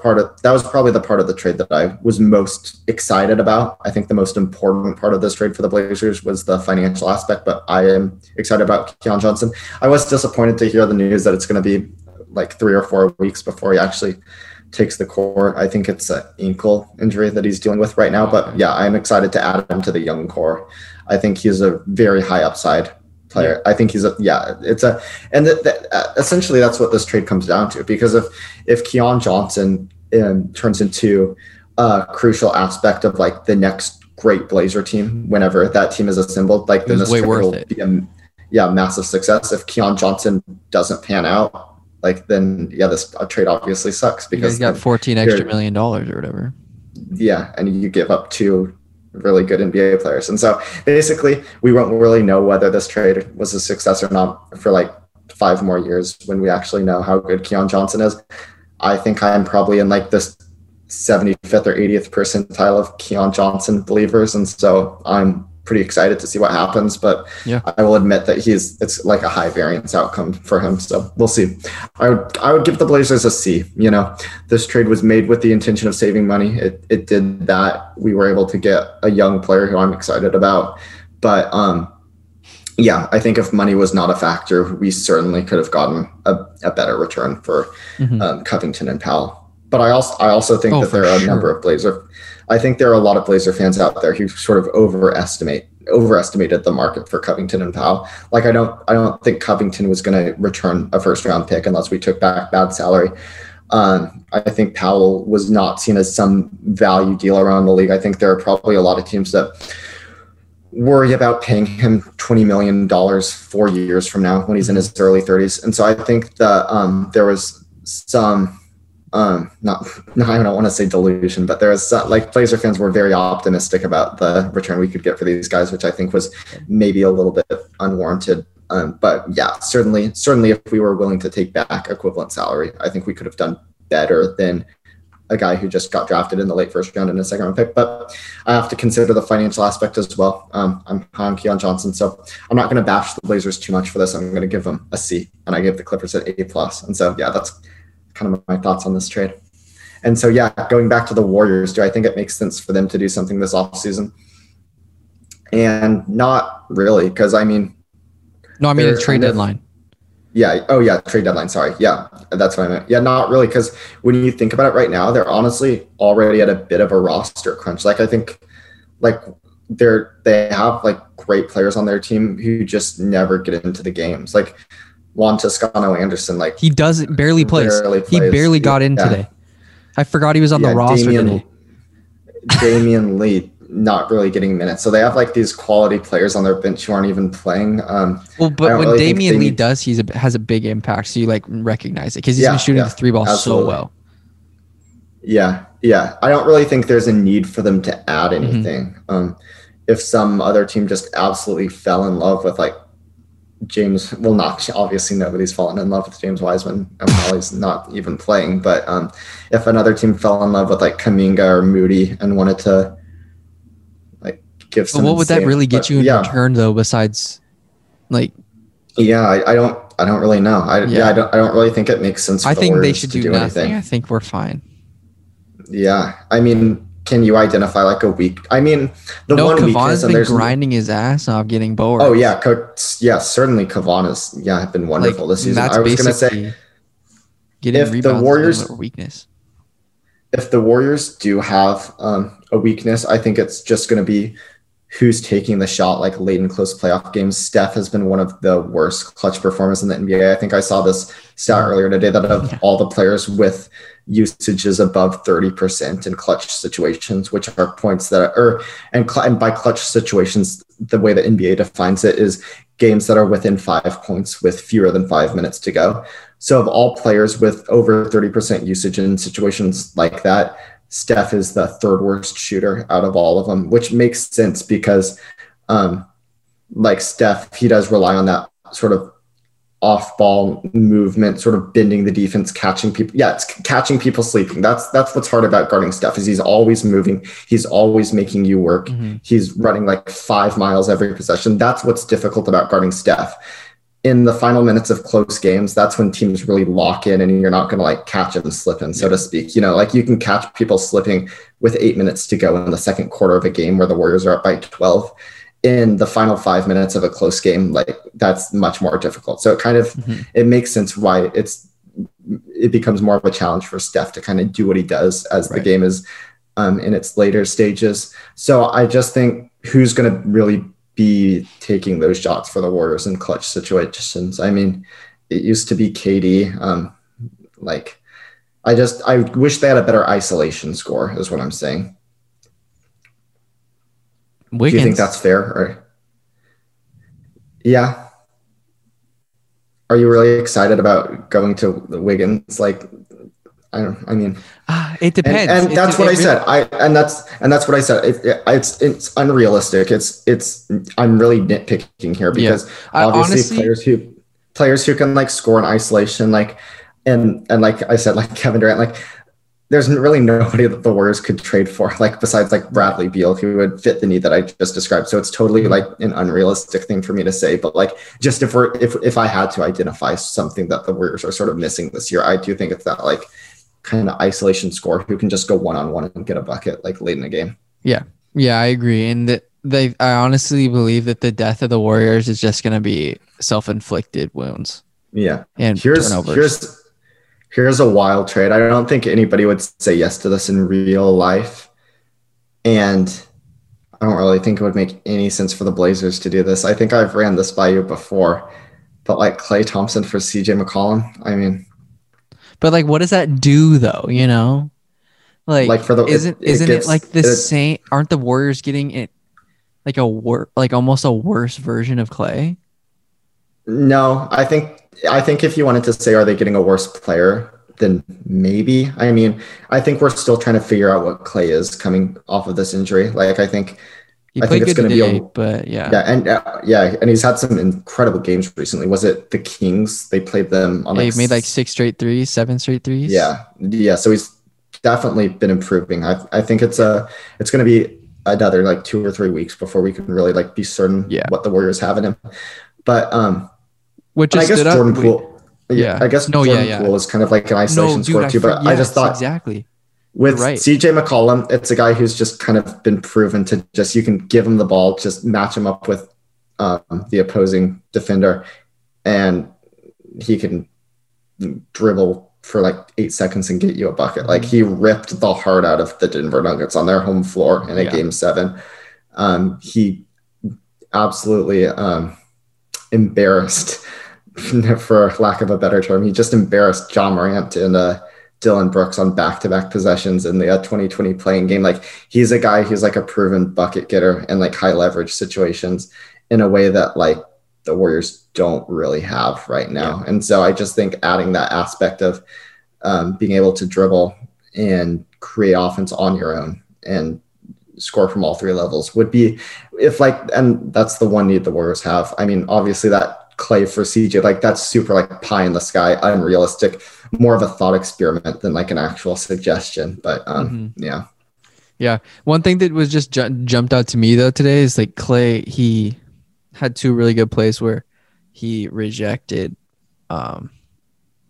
probably the part of the trade that I was most excited about. I think the most important part of this trade for the Blazers was the financial aspect, but I am excited about Keon Johnson. I was disappointed to hear the news that it's going to be like 3 or 4 weeks before he actually takes the court. I think it's an ankle injury that he's dealing with right now, but yeah, I'm excited to add him to the young core. I think he's a very high upside player. I think he's a, yeah, it's a, and essentially that's what this trade comes down to, because if Keon Johnson turns into a crucial aspect of like the next great Blazer team, whenever that team is assembled, like then this trade will be a massive success. If Keon Johnson doesn't pan out, like then, yeah, this trade obviously sucks because you got $14 extra million or whatever. Yeah, and you give up 2 really good NBA players, and so basically we won't really know whether this trade was a success or not for like 5 more years when we actually know how good Keon Johnson is. I think I'm probably in like this 75th or 80th percentile of Keon Johnson believers, and so I'm pretty excited to see what happens, but yeah, I will admit that it's like a high variance outcome for him. So we'll see. I would give the Blazers a C. You know, this trade was made with the intention of saving money. It did that. We were able to get a young player who I'm excited about, but yeah, I think if money was not a factor, we certainly could have gotten a better return for Covington and Powell. But I also think that there are a number of Blazer. I think there are a lot of Blazer fans out there who sort of overestimated the market for Covington and Powell. Like I don't think Covington was going to return a first round pick unless we took back bad salary. I think Powell was not seen as some value deal around the league. I think there are probably a lot of teams that worry about paying him $20 million 4 years from now when he's in his early 30s. And so I think that there was some. I don't want to say delusion, but there is like Blazer fans were very optimistic about the return we could get for these guys, which I think was maybe a little bit unwarranted. But yeah, certainly if we were willing to take back equivalent salary, I think we could have done better than a guy who just got drafted in the late first round and a second round pick. But I have to consider the financial aspect as well. I'm high on Keon Johnson, so I'm not going to bash the Blazers too much for this. I'm going to give them a C, and I give the Clippers an A+. And so yeah, that's kind of my thoughts on this trade. And so yeah, going back to the Warriors, do I think it makes sense for them to do something this offseason? And not really, because I mean a trade deadline. Yeah. Oh yeah, trade deadline. Sorry. Yeah, that's what I meant. Yeah, not really, because when you think about it right now, they're honestly already at a bit of a roster crunch. Like I think like they have like great players on their team who just never get into the games. Like Juan Toscano-Anderson, like he doesn't barely plays. He barely got in today. I forgot he was on the roster. Damian Lee not really getting minutes. So they have like these quality players on their bench who aren't even playing. Well, but when really Damian Lee does, has a big impact. So you like recognize it because he's been shooting the three ball absolutely so well. Yeah, yeah. I don't really think there's a need for them to add anything. If some other team just absolutely fell in love with like James, well, not obviously nobody's fallen in love with James Wiseman and Molly's not even playing, but if another team fell in love with like Kuminga or Moody and wanted to like give some, what would that really get you in return though? Besides, like, yeah, I don't really know. I don't really think it makes sense. I think they should do nothing. Anything. I think we're fine. Yeah, I mean, can you identify like a week? I mean, Kavon's been grinding his ass off getting bored. Oh yeah, certainly Kavon has been wonderful this season. I was gonna say, if the Warriors weakness, if the Warriors do have a weakness, I think it's just gonna be who's taking the shot like late in close playoff games. Steph has been one of the worst clutch performers in the NBA. I think I saw this stat earlier today that of all the players with usages above 30% in clutch situations, which are points that are, and by clutch situations, the way the NBA defines it is games that are within 5 points with fewer than 5 minutes to go. So of all players with over 30% usage in situations like that, Steph is the third worst shooter out of all of them, which makes sense because like Steph, he does rely on that sort of off-ball movement, sort of bending the defense, catching people. Yeah, it's catching people sleeping. That's what's hard about guarding Steph, is he's always moving. He's always making you work. Mm-hmm. He's running like 5 miles every possession. That's what's difficult about guarding Steph. In the final minutes of close games, that's when teams really lock in and you're not going to like catch them slipping, so to speak. You know, like you can catch people slipping with 8 minutes to go in the second quarter of a game where the Warriors are up by 12. In the final 5 minutes of a close game, like that's much more difficult. So it kind of, it makes sense why it becomes more of a challenge for Steph to kind of do what he does as the game is in its later stages. So I just think who's going to really be taking those shots for the Warriors in clutch situations. I mean, it used to be KD. I wish they had a better isolation score is what I'm saying. Wiggins. Do you think that's fair? Or... Yeah. Are you really excited about going to the Wiggins? Like, it depends. And that's what I said. That's what I said. It's unrealistic. I'm really nitpicking here because obviously players who can like score in isolation, like, and like I said, like Kevin Durant, like, there's really nobody that the Warriors could trade for, like besides like Bradley Beal, who would fit the need that I just described. So it's totally like an unrealistic thing for me to say, but like just if I had to identify something that the Warriors are sort of missing this year, I do think it's that like kind of isolation score who can just go one-on-one and get a bucket like late in the game. Yeah. Yeah, I agree. And I honestly believe that the death of the Warriors is just going to be self-inflicted wounds. Yeah. And here's a wild trade. I don't think anybody would say yes to this in real life. And I don't really think it would make any sense for the Blazers to do this. I think I've ran this by you before, but like Klay Thompson for CJ McCollum. I mean, but like, what does that do though? You know, like for the, isn't it like the same? Aren't the Warriors getting it like almost a worse version of Klay? No, I think if you wanted to say, are they getting a worse player, then maybe. I mean, I think we're still trying to figure out what Klay is coming off of this injury. Like, I think it's going to be, but and he's had some incredible games recently. Was it the Kings? They played them on. They've made like 6 straight threes, 7 straight threes. Yeah. So he's definitely been improving. I think it's going to be another like 2 or 3 weeks before we can really like be certain what the Warriors have in him, but which I guess Jordan Poole. Poole is kind of like an isolation score too. But I just thought exactly with CJ McCollum, it's a guy who's just kind of been proven to just you can give him the ball, just match him up with the opposing defender, and he can dribble for like 8 seconds and get you a bucket. Like he ripped the heart out of the Denver Nuggets on their home floor in a Game 7. He absolutely embarrassed. For lack of a better term, he just embarrassed Ja Morant and Dylan Brooks on back-to-back possessions in the 2020 play-in game. Like he's a guy who's like a proven bucket getter in like high leverage situations in a way that like the Warriors don't really have right now. Yeah. And so I just think adding that aspect of being able to dribble and create offense on your own and score from all three levels would be and that's the one need the Warriors have. I mean, obviously that Klay for CJ, like that's super like pie in the sky, unrealistic, more of a thought experiment than like an actual suggestion. But one thing that was just jumped out to me though today is like Klay, he had 2 really good plays where he rejected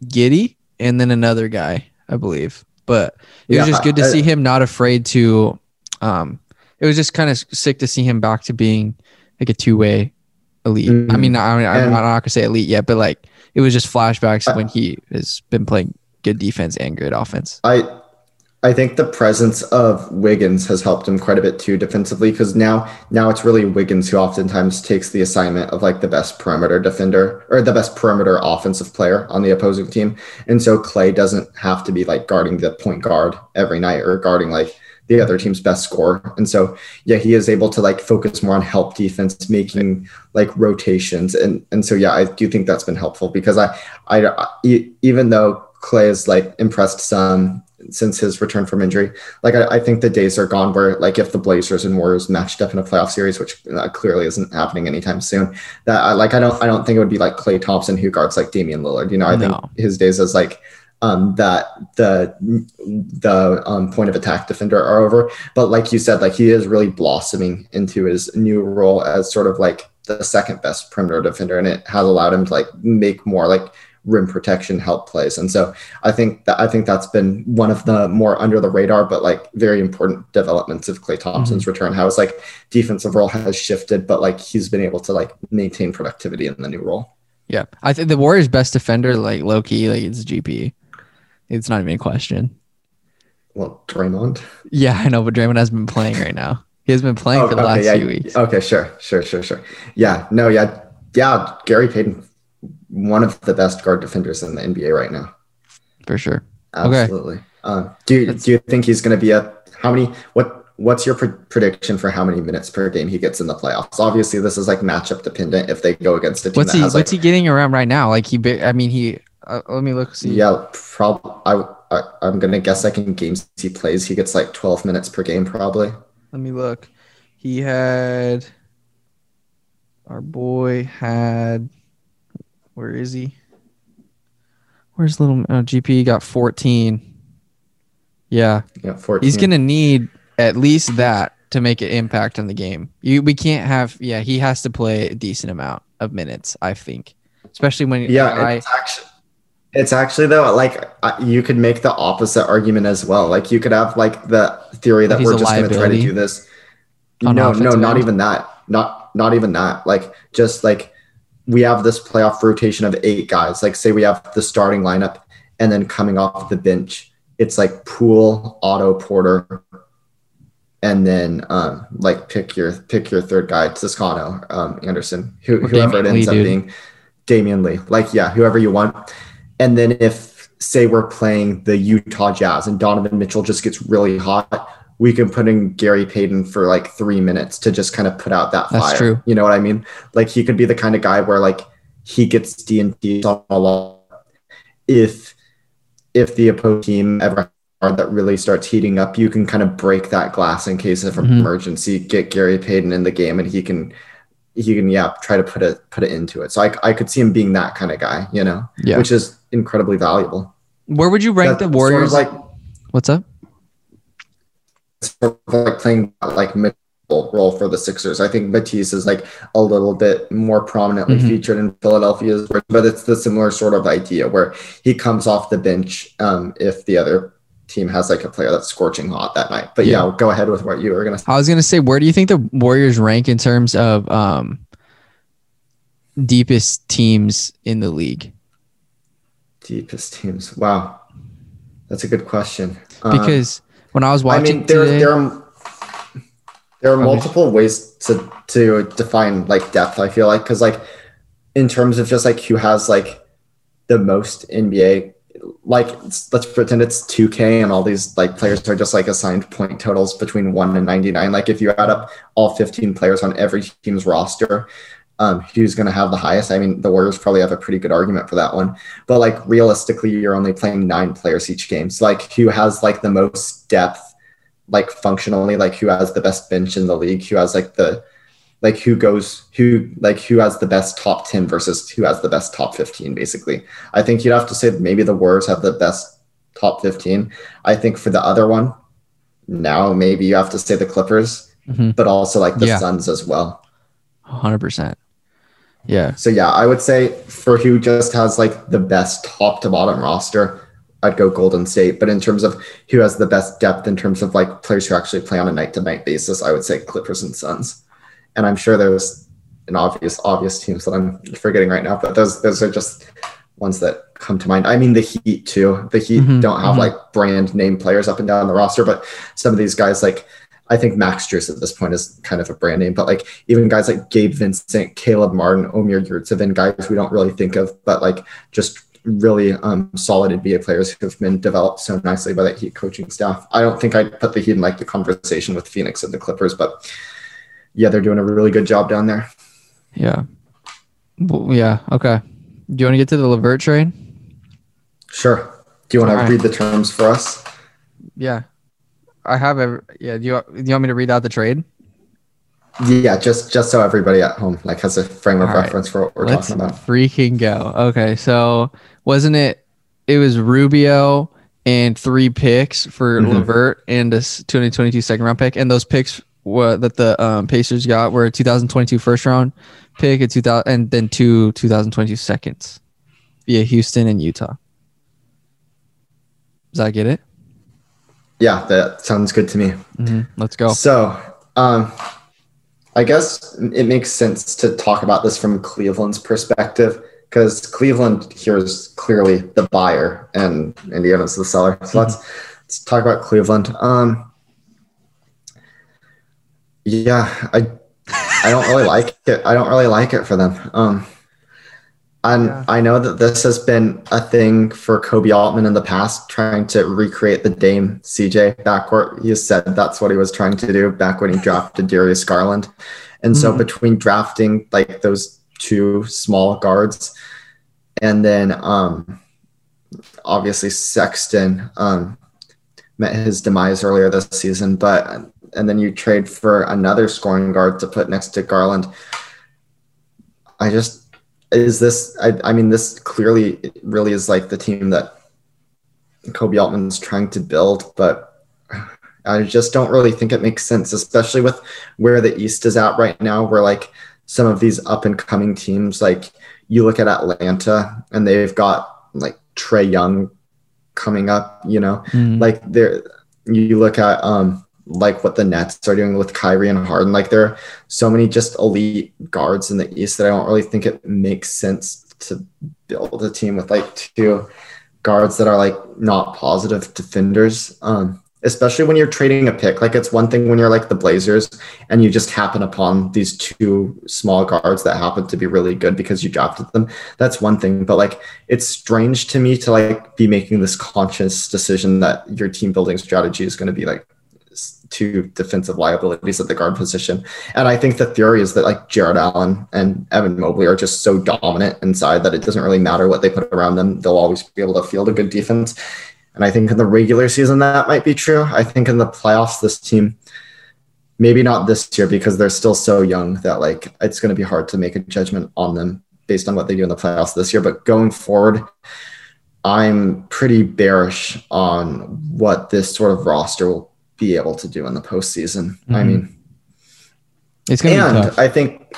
Giddey and then another guy, I believe. But it was just good to see him not afraid to. It was just kind of sick to see him back to being like a 2-way. Elite. Mm-hmm. I'm not gonna say elite yet, but like it was just flashbacks when he has been playing good defense and good offense. I think the presence of Wiggins has helped him quite a bit too defensively, because now it's really Wiggins who oftentimes takes the assignment of like the best perimeter defender or the best perimeter offensive player on the opposing team, and so Klay doesn't have to be like guarding the point guard every night or guarding like the other team's best scorer. And so, he is able to like focus more on help defense, making like rotations. And so, I do think that's been helpful because even though Klay has like impressed some, since his return from injury. Like, I think the days are gone where, like, if the Blazers and Warriors matched up in a playoff series, which clearly isn't happening anytime soon, that I don't think it would be like Klay Thompson who guards like Damian Lillard. You know, I think his days as like that the point of attack defender are over. But like you said, like, he is really blossoming into his new role as sort of like the second best perimeter defender, and it has allowed him to like make more like rim protection help plays. And so I think that's been one of the more under the radar but like very important developments of Klay Thompson's return, how his like defensive role has shifted, but like he's been able to like maintain productivity in the new role. Yeah, I think the Warriors' best defender, like, low key, like, it's GP. It's not even a question. Well, Draymond. Yeah, I know, but Draymond has been playing right now. He has been playing for the last few weeks. Okay, sure. Yeah, no, yeah. Gary Payton, one of the best guard defenders in the NBA right now, for sure. Absolutely. Okay. Do you think he's going to be a how many? What's your prediction for how many minutes per game he gets in the playoffs? Obviously, this is like matchup dependent. If they go against a team, what's he getting around right now? Like let me look. See. Yeah, probably. I'm gonna guess like in games he plays, he gets like 12 minutes per game probably. Let me look. Where is he? Where's little GP? Got 14. Yeah, 14. He's gonna need at least that to make an impact on the game. We can't have. Yeah, he has to play a decent amount of minutes, I think, especially when. Yeah, it's actually though, like, you could make the opposite argument as well. Like, you could have like the theory that we're just going to try to do this. No, not even that. Not even that. Like, just like we have this playoff rotation of 8 guys. Like, say we have the starting lineup, and then coming off the bench, it's like Poole, Otto, Porter. And then, like, pick your third guy, Toscano, Anderson, whoever it ends up being, Damian Lee. Like, yeah, whoever you want. And then if, say, we're playing the Utah Jazz and Donovan Mitchell just gets really hot, we can put in Gary Payton for, like, 3 minutes to just kind of put out that fire. That's true. You know what I mean? Like, he could be the kind of guy where, like, he gets D&D on a lot. If the opposing team ever that really starts heating up, you can kind of break that glass in case of emergency, get Gary Payton in the game, and he can try to put it into it. So I could see him being that kind of guy, you know, which is incredibly valuable. Where would you rank the Warriors? Sort of like, what's up? Sort of like playing like mid role for the Sixers. I think Matisse is like a little bit more prominently featured in Philadelphia, but it's the similar sort of idea where he comes off the bench if the other team has like a player that's scorching hot that night. But yeah, go ahead with what you were gonna say. I was gonna say, where do you think the Warriors rank in terms of deepest teams in the league? Deepest teams. Wow, that's a good question. Because when I was watching, I mean, there are multiple ways to define like depth. I feel like, because like in terms of just like who has like the most NBA. Like, let's pretend it's 2K and all these like players are just like assigned point totals between 1 and 99. Like, if you add up all 15 players on every team's roster, who's going to have the highest? I mean, the Warriors probably have a pretty good argument for that one. But like realistically, you're only playing 9 players each game. So like, who has like the most depth, like functionally, like who has the best bench in the league, who has like the like who has the best top 10 versus who has the best top 15, basically. I think you'd have to say that maybe the Warriors have the best top 15. I think for the other one, now maybe you have to say the Clippers, but also like the Suns as well. 100%. Yeah. So yeah, I would say for who just has like the best top to bottom roster, I'd go Golden State. But in terms of who has the best depth in terms of like players who actually play on a night to night basis, I would say Clippers and Suns. And I'm sure there's an obvious teams that I'm forgetting right now, but those are just ones that come to mind. I mean, the Heat too. The Heat don't have like brand name players up and down the roster, but some of these guys, like I think Max Strus at this point is kind of a brand name, but like even guys like Gabe Vincent, Caleb Martin, Omer Yurtseven, guys we don't really think of, but like just really solid NBA players who have been developed so nicely by that Heat coaching staff. I don't think I'd put the Heat in like the conversation with Phoenix and the Clippers, but yeah, they're doing a really good job down there. Yeah. Yeah. Okay. Do you want to get to the LeVert trade? Sure. Do you want to read the terms for us? Yeah. I have a yeah. Do you want me to read out the trade? Yeah, just so everybody at home like has a frame of reference for what we're talking about. Freaking go. Okay, so wasn't it? It was Rubio and 3 picks for LeVert and a 2022 second round pick, and those picks that the Pacers got were a 2022 first round pick, and then 2 2022 seconds via Houston and Utah. Does that get it? Yeah, that sounds good to me. Let's go. So, I guess it makes sense to talk about this from Cleveland's perspective because Cleveland here is clearly the buyer and Indiana's the seller. So let's talk about Cleveland. I don't really like it. I don't really like it for them. I know that this has been a thing for Kobe Altman in the past, trying to recreate the Dame CJ backcourt. He said that's what he was trying to do back when he drafted Darius Garland. And so between drafting like those 2 small guards and then obviously Sexton met his demise earlier this season, and then you trade for another scoring guard to put next to Garland. This clearly really is like the team that Kobe Altman's trying to build, but I just don't really think it makes sense, especially with where the East is at right now, where like some of these up and coming teams, like you look at Atlanta and they've got like Trae Young coming up, you know, like you look at like what the Nets are doing with Kyrie and Harden. Like there are so many just elite guards in the East that I don't really think it makes sense to build a team with like 2 guards that are like not positive defenders. Especially when you're trading a pick, like it's one thing when you're like the Blazers and you just happen upon these 2 small guards that happen to be really good because you drafted them. That's one thing. But like, it's strange to me to like be making this conscious decision that your team building strategy is going to be like 2 defensive liabilities at the guard position. And I think the theory is that like Jarrett Allen and Evan Mobley are just so dominant inside that it doesn't really matter what they put around them. They'll always be able to field a good defense. And I think in the regular season, that might be true. I think in the playoffs, this team, maybe not this year because they're still so young that like, it's going to be hard to make a judgment on them based on what they do in the playoffs this year, but going forward, I'm pretty bearish on what this sort of roster will be able to do in the postseason. I mean, it's going to be tough. I think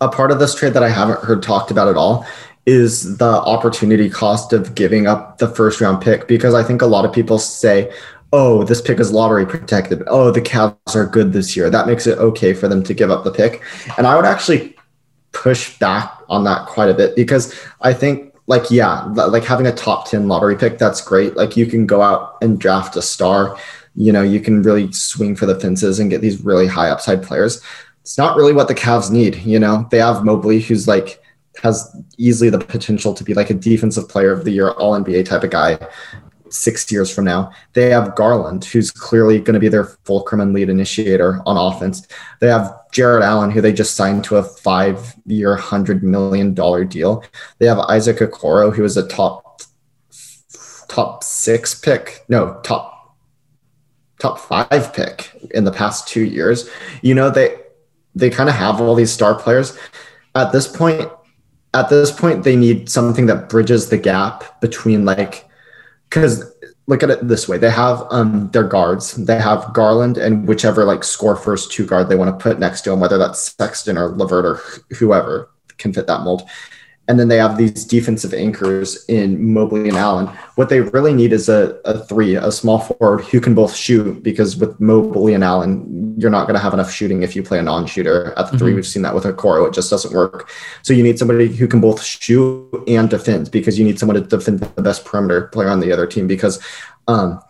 a part of this trade that I haven't heard talked about at all is the opportunity cost of giving up the first round pick, because I think a lot of people say, oh, this pick is lottery protected. Oh, the Cavs are good this year. That makes it okay for them to give up the pick. And I would actually push back on that quite a bit, because I think like having a top 10 lottery pick, that's great. Like you can go out and draft a star, you know, you can really swing for the fences and get these really high upside players. It's not really what the Cavs need. You know, they have Mobley, who's like, has easily the potential to be like a defensive player of the year, all NBA type of guy 6 years from now. They have Garland, who's clearly going to be their fulcrum and lead initiator on offense. They have Jarrett Allen, who they just signed to a 5-year, $100 million deal. They have Isaac Okoro, who is a top 5 pick in the past 2 years. You know, they kind of have all these star players at this point. They need something that bridges the gap between like, because look at it this way. They have their guards, they have Garland and whichever like score first 2 guard they want to put next to him, whether that's Sexton or LeVert or whoever can fit that mold. And then they have these defensive anchors in Mobley and Allen. What they really need is a small forward who can both shoot, because with Mobley and Allen, you're not going to have enough shooting if you play a non-shooter at the 3. We've seen that with Okoro. It just doesn't work. So you need somebody who can both shoot and defend, because you need someone to defend the best perimeter player on the other team, because Garland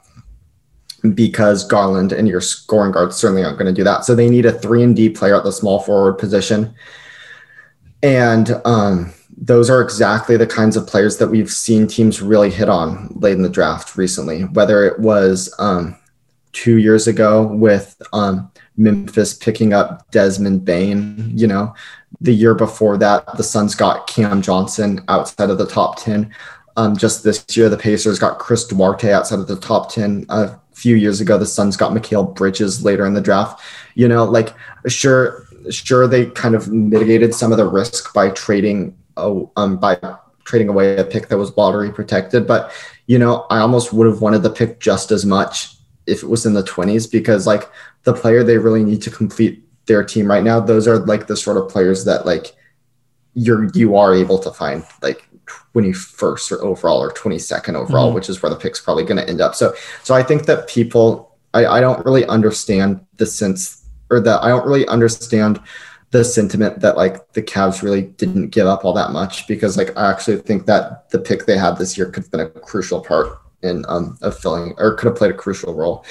and your scoring guards certainly aren't going to do that. So they need a 3 and D player at the small forward position. And those are exactly the kinds of players that we've seen teams really hit on late in the draft recently, whether it was 2 years ago with Memphis picking up Desmond Bane. You know, the year before that, the Suns got Keon Johnson outside of the top 10. Just this year, the Pacers got Chris Duarte outside of the top 10 a few years ago, the Suns got Mikal Bridges later in the draft. You know, like, sure, they kind of mitigated some of the risk by trading away a pick that was lottery protected. But, you know, I almost would have wanted the pick just as much if it was in the 20s, because like the player they really need to complete their team right now, those are like the sort of players that like you are able to find like 21st or overall or 22nd overall, mm-hmm. which is where the pick's probably going to end up. So I think that people, I don't really understand the sense, or that I don't really understand the sentiment that like the Cavs really didn't give up all that much, because like I actually think that the pick they had this year could have been a crucial part in could have played a crucial role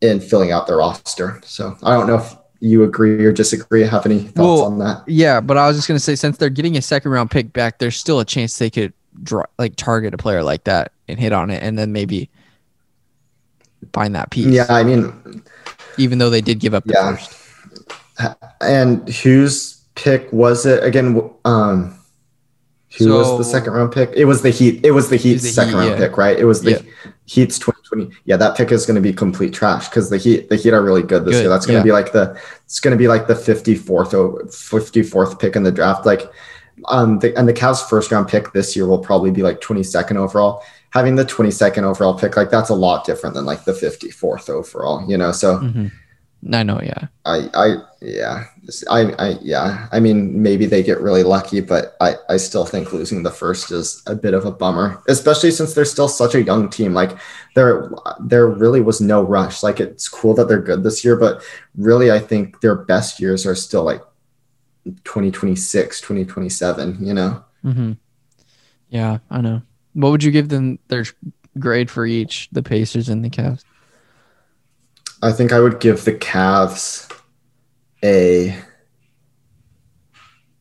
in filling out their roster. So I don't know if you agree or disagree, have any thoughts on that? Yeah, but I was just going to say, since they're getting a second round pick back, there's still a chance they could target a player like that and hit on it and then maybe find that piece. Yeah, I mean, even though they did give up the first. And whose pick was it again? Who was the second round pick? It was the Heat. It was the Heat's second round pick, right? It was the Heat's 2020. Yeah, that pick is going to be complete trash because the Heat are really good this year. That's going to be like the 54th pick in the draft. Like, and the Cavs' first round pick this year will probably be like 22nd overall. Having the 22nd overall pick, like that's a lot different than like the 54th overall. You know, so. Mm-hmm. I know, yeah. I mean, maybe they get really lucky, but I still think losing the first is a bit of a bummer, especially since they're still such a young team. Like there really was no rush. Like it's cool that they're good this year, but really I think their best years are still like 2026, 2027, you know? Mm-hmm. Yeah, I know. What would you give them their grade for each, the Pacers and the Cavs? I think I would give the Cavs a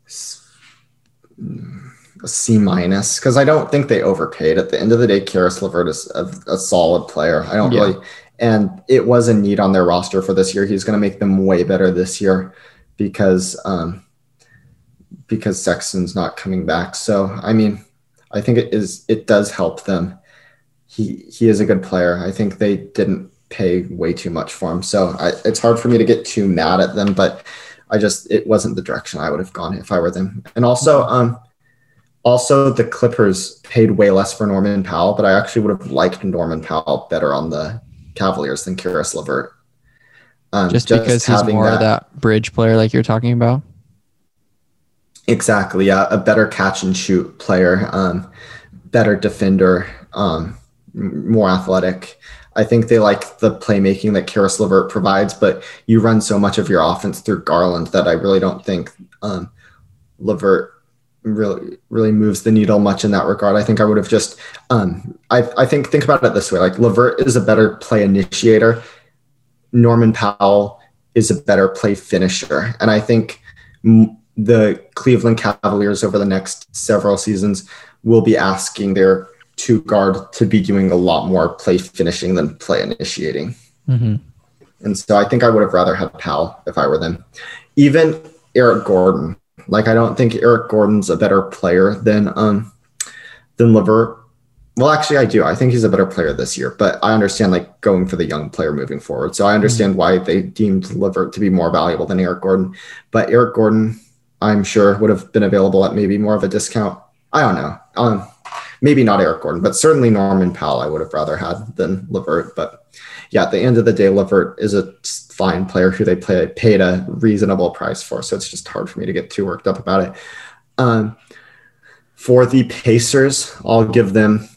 C-, because I don't think they overpaid. At the end of the day, Caris LeVert is a solid player. I don't really, and it was a need on their roster for this year. He's going to make them way better this year because Sexton's not coming back. So I mean, I think it does help them. He is a good player. I think they didn't pay way too much for him. So it's hard for me to get too mad at them, but it wasn't the direction I would have gone if I were them. And also the Clippers paid way less for Norman Powell, but I actually would have liked Norman Powell better on the Cavaliers than Caris LeVert. Just because he's more of that bridge player like you're talking about? Exactly. Yeah. A better catch and shoot player, better defender, more athletic. I think they like the playmaking that Caris LeVert provides, but you run so much of your offense through Garland that I really don't think LeVert really moves the needle much in that regard. I think I would have just I think about it this way. Like LeVert is a better play initiator. Norman Powell is a better play finisher. And I think the Cleveland Cavaliers over the next several seasons will be asking their two guard to be doing a lot more play finishing than play initiating. Mm-hmm. And so I think I would have rather had Powell if I were them. Even Eric Gordon. Like I don't think Eric Gordon's a better player than LeVert. Well, actually I do. I think he's a better player this year, but I understand like going for the young player moving forward. So I understand why they deemed LeVert to be more valuable than Eric Gordon, but Eric Gordon, I'm sure would have been available at maybe more of a discount. I don't know. Maybe not Eric Gordon, but certainly Norman Powell I would have rather had than LeVert. But yeah, at the end of the day, LeVert is a fine player who they paid a reasonable price for. So it's just hard for me to get too worked up about it. For the Pacers, I'll give them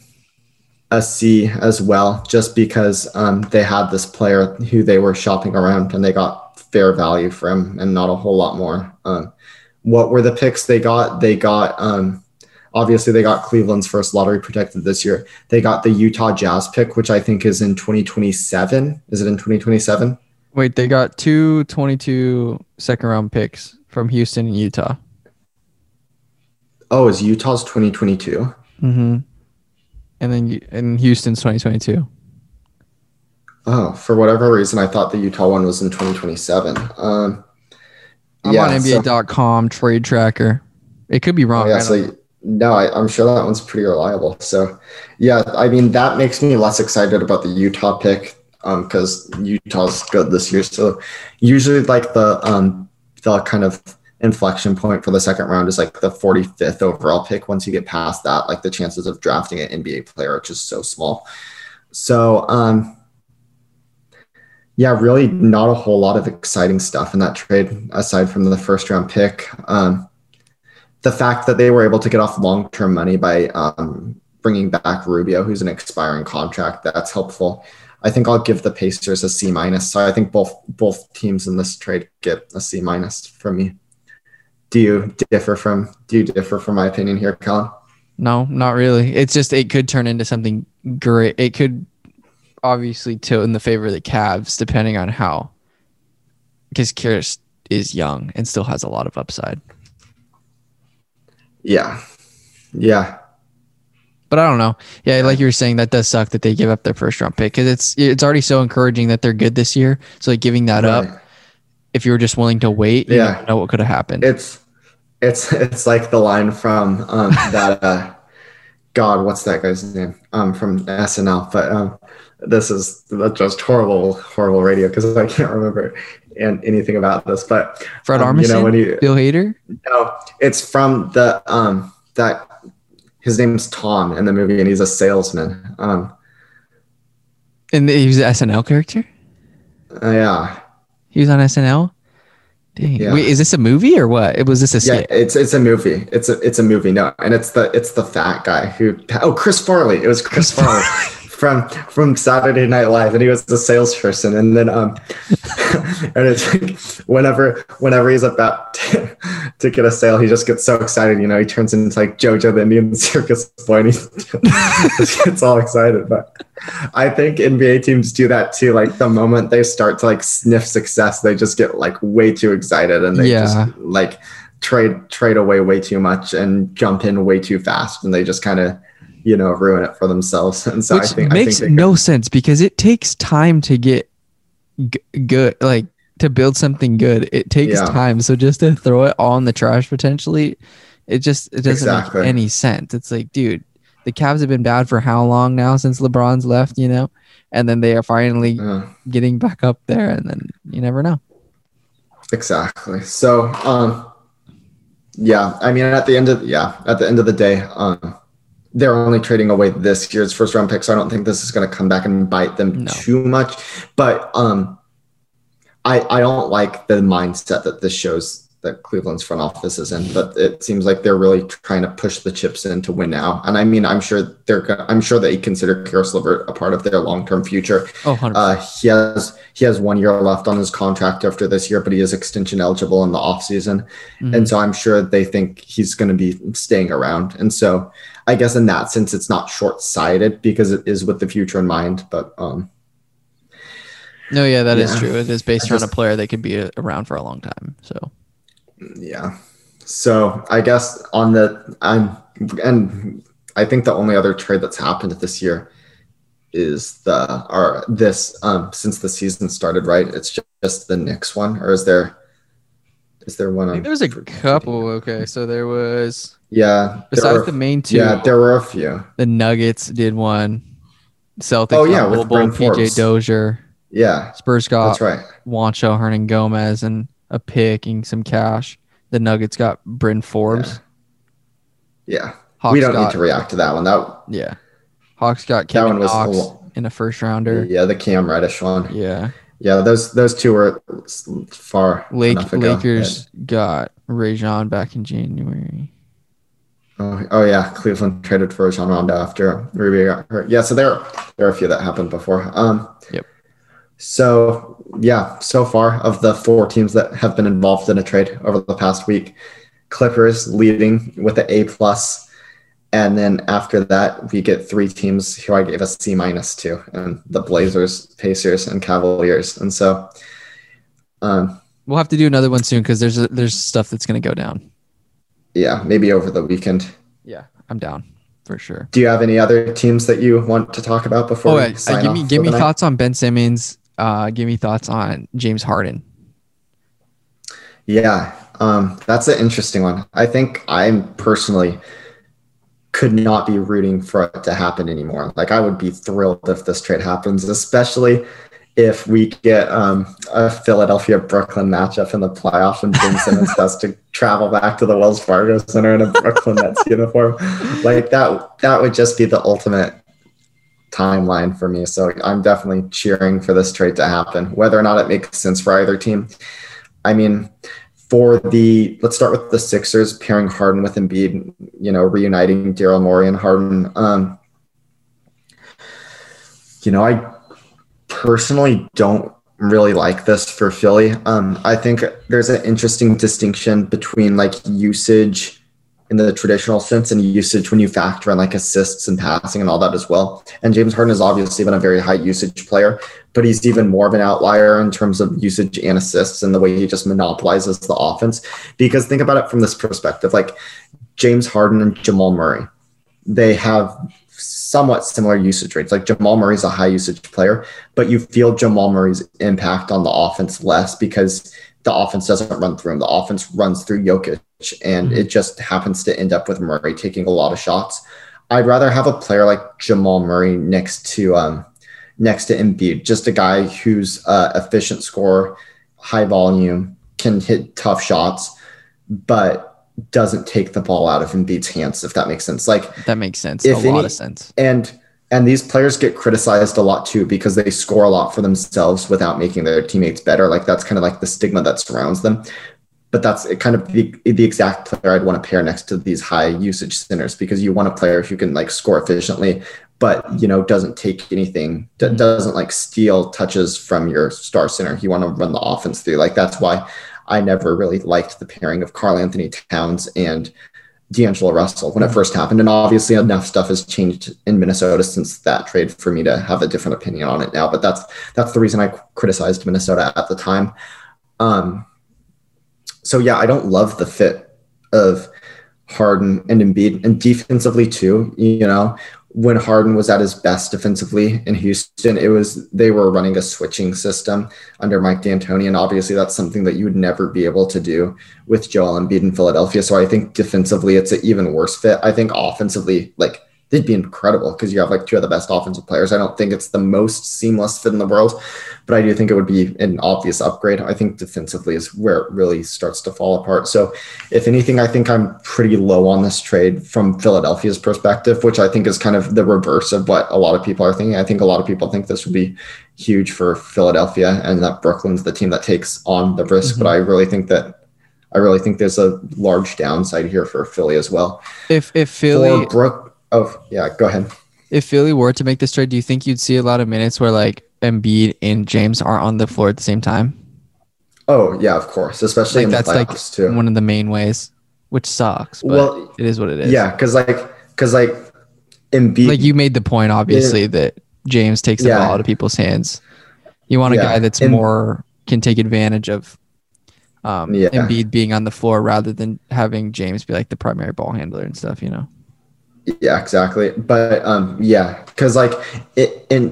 a C as well, just because they had this player who they were shopping around and they got fair value for him and not a whole lot more. What were the picks they got? They got... obviously, they got Cleveland's first lottery protected this year. They got the Utah Jazz pick, which I think is in 2027. Is it in 2027? Wait, they got two 22 second-round picks from Houston and Utah. Oh, is Utah's 2022? Mm-hmm. And Houston's 2022. Oh, for whatever reason, I thought the Utah one was in 2027. I'm on NBA.com trade tracker. It could be wrong. No, I'm sure that one's pretty reliable. So, yeah, I mean, that makes me less excited about the Utah pick. because Utah's good this year. So usually like the kind of inflection point for the second round is like the 45th overall pick. Once you get past that, like the chances of drafting an NBA player are just so small. So yeah, really not a whole lot of exciting stuff in that trade aside from the first round pick. The fact that they were able to get off long-term money by bringing back Rubio, who's an expiring contract, that's helpful. I think I'll give the Pacers a C-. So I think both teams in this trade get a C- from me. Do you differ from my opinion here, Colin? No, not really. It's just it could turn into something great. It could obviously tilt in the favor of the Cavs, depending on how, because Caris is young and still has a lot of upside. Yeah. But I don't know. Yeah, like you were saying, that does suck that they give up their first round pick because it's already so encouraging that they're good this year. So like giving that up, if you were just willing to wait, you don't know what could have happened. It's like the line from that God, what's that guy's name? From SNL. But this is just horrible radio because I can't remember anything about this. But Fred Armisen, Bill Hader. No, it's from the that. His name's Tom in the movie, and he's a salesman. And he was an SNL character? Yeah. He was on SNL? Dang. Yeah. Wait, is this a movie or what? Was this a skit? Yeah, it's a movie. It's a movie, no. And it's the fat guy who... Oh, Chris Farley. It was Chris Farley from Saturday Night Live, and he was the salesperson. And then and it's like whenever he's about to get a sale, he just gets so excited, he turns into like JoJo the Indian circus boy, and he just gets all excited. But I think NBA teams do that too. Like the moment they start to like sniff success, they just get like way too excited, and they just like trade away way too much and jump in way too fast, and they just kind of ruin it for themselves. And so I think it makes no sense because it takes time to get good, like to build something good. It takes time. So just to throw it all in the trash potentially, it doesn't make any sense. It's like, dude, the Cavs have been bad for how long now since LeBron's left, and then they are finally getting back up there, and then you never know. Exactly. So, yeah, I mean, at the end of the day, they're only trading away this year's first round pick. So I don't think this is going to come back and bite them too much, but I don't like the mindset that this shows that Cleveland's front office is in, but it seems like they're really trying to push the chips in to win now. And I mean, I'm sure they consider Caris LeVert a part of their long-term future. 100%. He has 1 year left on his contract after this year, but he is extension eligible in the offseason. Mm-hmm. And so I'm sure they think he's going to be staying around. And so I guess in that sense, it's not short-sighted because it is with the future in mind, but no, yeah, that is true. It is based on a player that could be around for a long time. So yeah. So I guess I think the only other trade that's happened this year is since the season started, right? It's just the Knicks one, or is there one? I think there's a couple. Okay. So there was, besides the main two, there were a few. The Nuggets did one. Celtics. Oh yeah. With PJ Dozier. Yeah. Spurs got Juancho Hernan Gomez and a pick and some cash. The Nuggets got Bryn Forbes. Yeah. We don't need to react to that one. Hawks got Kevin Knox in a first rounder. Yeah, the Cam Reddish one. Yeah. Yeah, those two were far enough ago. Lakers got Rajon back in January. Oh yeah, Cleveland traded for Rajon Rondo after Rubio got hurt. Yeah, so there are a few that happened before. Yep. So, yeah, so far of the four teams that have been involved in a trade over the past week, Clippers leading with an A+. And then after that, we get three teams who I gave a C- to, and the Blazers, Pacers, and Cavaliers. And so we'll have to do another one soon because there's stuff that's going to go down. Yeah, maybe over the weekend. Yeah, I'm down. For sure. Do you have any other teams that you want to talk about before? Give me thoughts on Ben Simmons. Give me thoughts on James Harden. Yeah, that's an interesting one. I think I personally could not be rooting for it to happen anymore. Like I would be thrilled if this trade happens, especially if we get a Philadelphia-Brooklyn matchup in the playoffs and Ben Simmons has to travel back to the Wells Fargo Center in a Brooklyn Nets uniform, like that would just be the ultimate timeline for me. So I'm definitely cheering for this trade to happen, whether or not it makes sense for either team. I mean, let's start with the Sixers, pairing Harden with Embiid, reuniting Daryl Morey and Harden. I personally don't really like this for Philly. I think there's an interesting distinction between like usage in the traditional sense and usage when you factor in like assists and passing and all that as well. And James Harden has obviously been a very high usage player, but he's even more of an outlier in terms of usage and assists and the way he just monopolizes the offense. Because think about it from this perspective, like James Harden and Jamal Murray, they have somewhat similar usage rates. Like Jamal Murray's a high usage player, but you feel Jamal Murray's impact on the offense less because the offense doesn't run through him. The offense runs through Jokic, and it just happens to end up with Murray taking a lot of shots. I'd rather have a player like Jamal Murray next to Embiid, just a guy who's efficient scorer, high volume, can hit tough shots, but doesn't take the ball out of Embiid's hands, if that makes sense. Like that makes sense. A lot of sense. And these players get criticized a lot too, because they score a lot for themselves without making their teammates better. Like that's kind of like the stigma that surrounds them, but that's kind of the exact player I'd want to pair next to these high usage centers, because you want a player who can like score efficiently, but doesn't take anything, doesn't like steal touches from your star center. You want to run the offense through. Like that's why I never really liked the pairing of Karl Anthony Towns and D'Angelo Russell when it first happened. And obviously enough stuff has changed in Minnesota since that trade for me to have a different opinion on it now. But that's the reason I criticized Minnesota at the time. So yeah, I don't love the fit of Harden and Embiid, and defensively too. When Harden was at his best defensively in Houston, they were running a switching system under Mike D'Antoni. And obviously that's something that you would never be able to do with Joel Embiid in Philadelphia. So I think defensively, it's an even worse fit. I think offensively, like they'd be incredible because you have like two of the best offensive players. I don't think it's the most seamless fit in the world, but I do think it would be an obvious upgrade. I think defensively is where it really starts to fall apart. So if anything, I think I'm pretty low on this trade from Philadelphia's perspective, which I think is kind of the reverse of what a lot of people are thinking. I think a lot of people think this would be huge for Philadelphia and that Brooklyn's the team that takes on the risk. But I really think there's a large downside here for Philly as well. If Philly... Oh, yeah, go ahead. If Philly were to make this trade, do you think you'd see a lot of minutes where like Embiid and James are on the floor at the same time? Oh, yeah, of course. Especially like in the playoffs, like too. One of the main ways, which sucks, but well, it is what it is. Yeah, because Embiid... Like you made the point, obviously, that James takes the ball out of people's hands. You want a guy that's more... can take advantage of Embiid being on the floor rather than having James be like the primary ball handler and stuff, Yeah, exactly. But because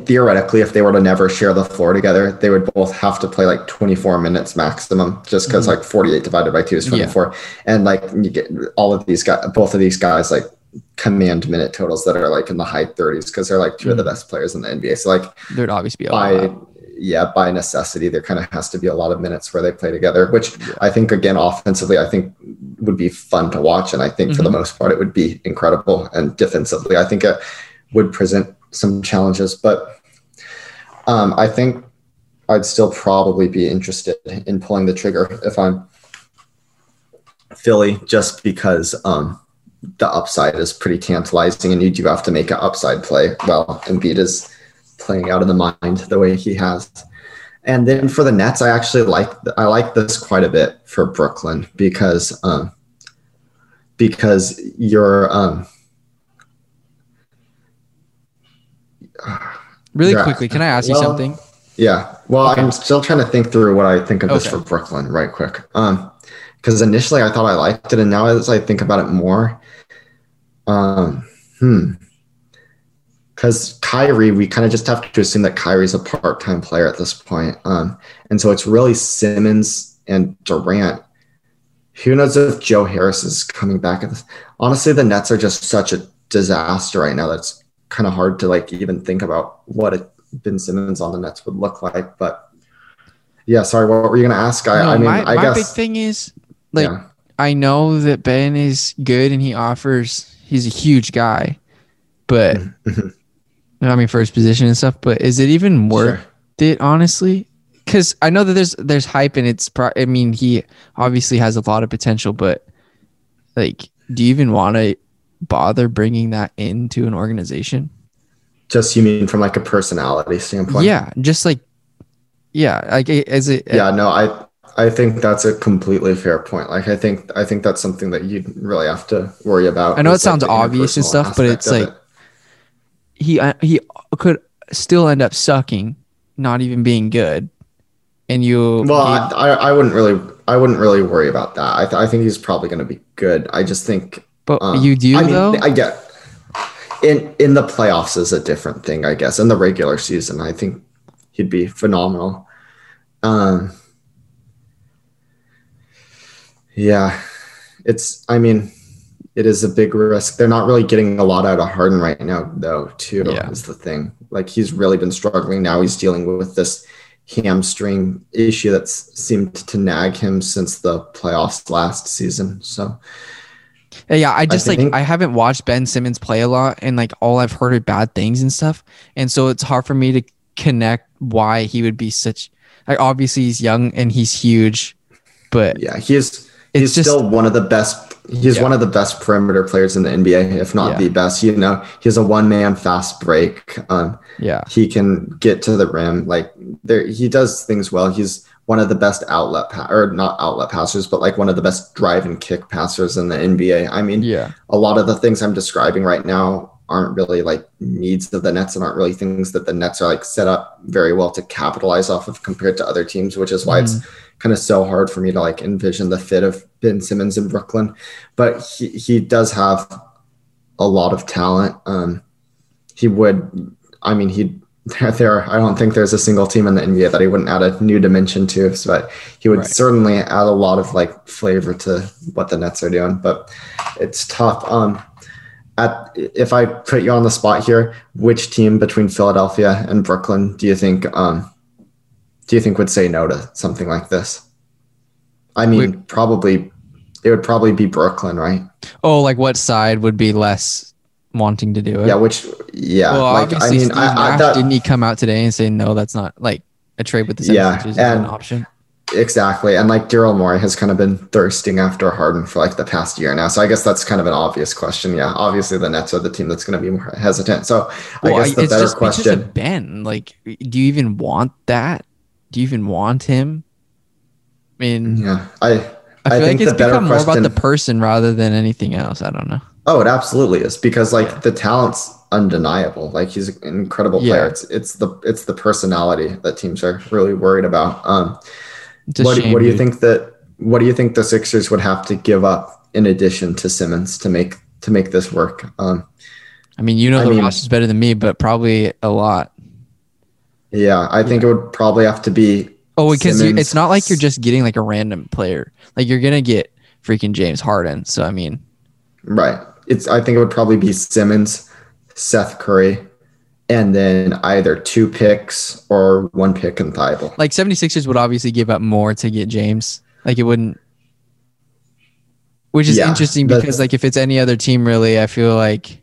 theoretically, if they were to never share the floor together, they would both have to play like 24 minutes maximum, just because like 48 divided by 2 is 24. And like you get all of these guys, both of these guys like command minute totals that are like in the high 30s because they're like two of the best players in the NBA. So like there'd obviously be by necessity, there kind of has to be a lot of minutes where they play together, which I think, again, offensively, I think would be fun to watch. And I think for the most part, it would be incredible. And defensively, I think it would present some challenges. But I think I'd still probably be interested in pulling the trigger if I'm Philly, just because the upside is pretty tantalizing and you do have to make an upside play. Well, Embiid is playing out of the mind the way he has. And then for the Nets, I actually like this quite a bit for Brooklyn because you're really quickly. Can I ask you something? Yeah. Well, okay. I'm still trying to think through what I think of this for Brooklyn right quick. Because initially I thought I liked it, and now as I think about it more, because Kyrie, we kind of just have to assume that Kyrie's a part-time player at this point. And so it's really Simmons and Durant. Who knows if Joe Harris is coming back at this? Honestly, the Nets are just such a disaster right now. That's kind of hard to like even think about what a Ben Simmons on the Nets would look like. But yeah, sorry, what were you going to ask? I guess my big thing is, like, yeah. I know that Ben is good and he's a huge guy, but I mean, for his position and stuff, but is it even worth it, honestly? Because I know that there's hype and I mean, he obviously has a lot of potential, but like, do you even want to bother bringing that into an organization? Just, you mean from like a personality standpoint? Yeah. Just like, yeah. Like, is it? Yeah, no, I think that's a completely fair point. Like, I think that's something that you really have to worry about. I know it sounds obvious and stuff, but it's like, he could still end up sucking, not even being good. And I wouldn't really worry about that. I think he's probably going to be good. I just think, but you do, I mean, though? I get in the playoffs is a different thing, I guess. In the regular season, I think he'd be phenomenal. Yeah, it is a big risk. They're not really getting a lot out of Harden right now, though, too, is the thing. Like, he's really been struggling. Now he's dealing with this hamstring issue that's seemed to nag him since the playoffs last season. So, yeah, I haven't watched Ben Simmons play a lot, and like all I've heard are bad things and stuff. And so it's hard for me to connect why he would be such, like, obviously he's young and he's huge, but yeah, he's one of the best perimeter players in the NBA, if not the best. You know, he's a one-man fast break. He can get to the rim. Like, he does things well. He's one of the best one of the best drive and kick passers in the NBA. I mean, a lot of the things I'm describing right now aren't really like needs of the Nets and aren't really things that the Nets are like set up very well to capitalize off of compared to other teams, which is why it's kind of so hard for me to like envision the fit of Ben Simmons in Brooklyn, but he does have a lot of talent. I don't think there's a single team in the NBA that he wouldn't add a new dimension to, but he would certainly add a lot of like flavor to what the Nets are doing, but it's tough. If I put you on the spot here, which team between Philadelphia and Brooklyn do you think would say no to something like this? I mean, it would probably be Brooklyn, right? Oh, like what side would be less wanting to do it? Yeah, Well, obviously, didn't he come out today and say no? That's not like a trade with the Celtics is an option. Exactly, and like Daryl Morey has kind of been thirsting after Harden for like the past year now, so I guess that's kind of an obvious question. Yeah, obviously the Nets are the team that's going to be more hesitant. So I guess the better question, Ben, like, do you even want that? Do you even want him? I mean, yeah, I feel like it's become more about the person rather than anything else. I don't know. Oh, it absolutely is, because like the talent's undeniable. Like, he's an incredible player. It's the personality that teams are really worried about. What do you think the Sixers would have to give up in addition to Simmons to make this work? The roster's better than me, but probably a lot. Yeah, I think it would probably have to be. Oh, because it's not like you're just getting like a random player. Like, you're gonna get freaking James Harden. So I mean, right? I think it would probably be Simmons, Seth Curry, and then either 2 picks or 1 pick in Thibault. Like, 76ers would obviously give up more to get James. Like, it wouldn't, which is interesting because like if it's any other team, really, I feel like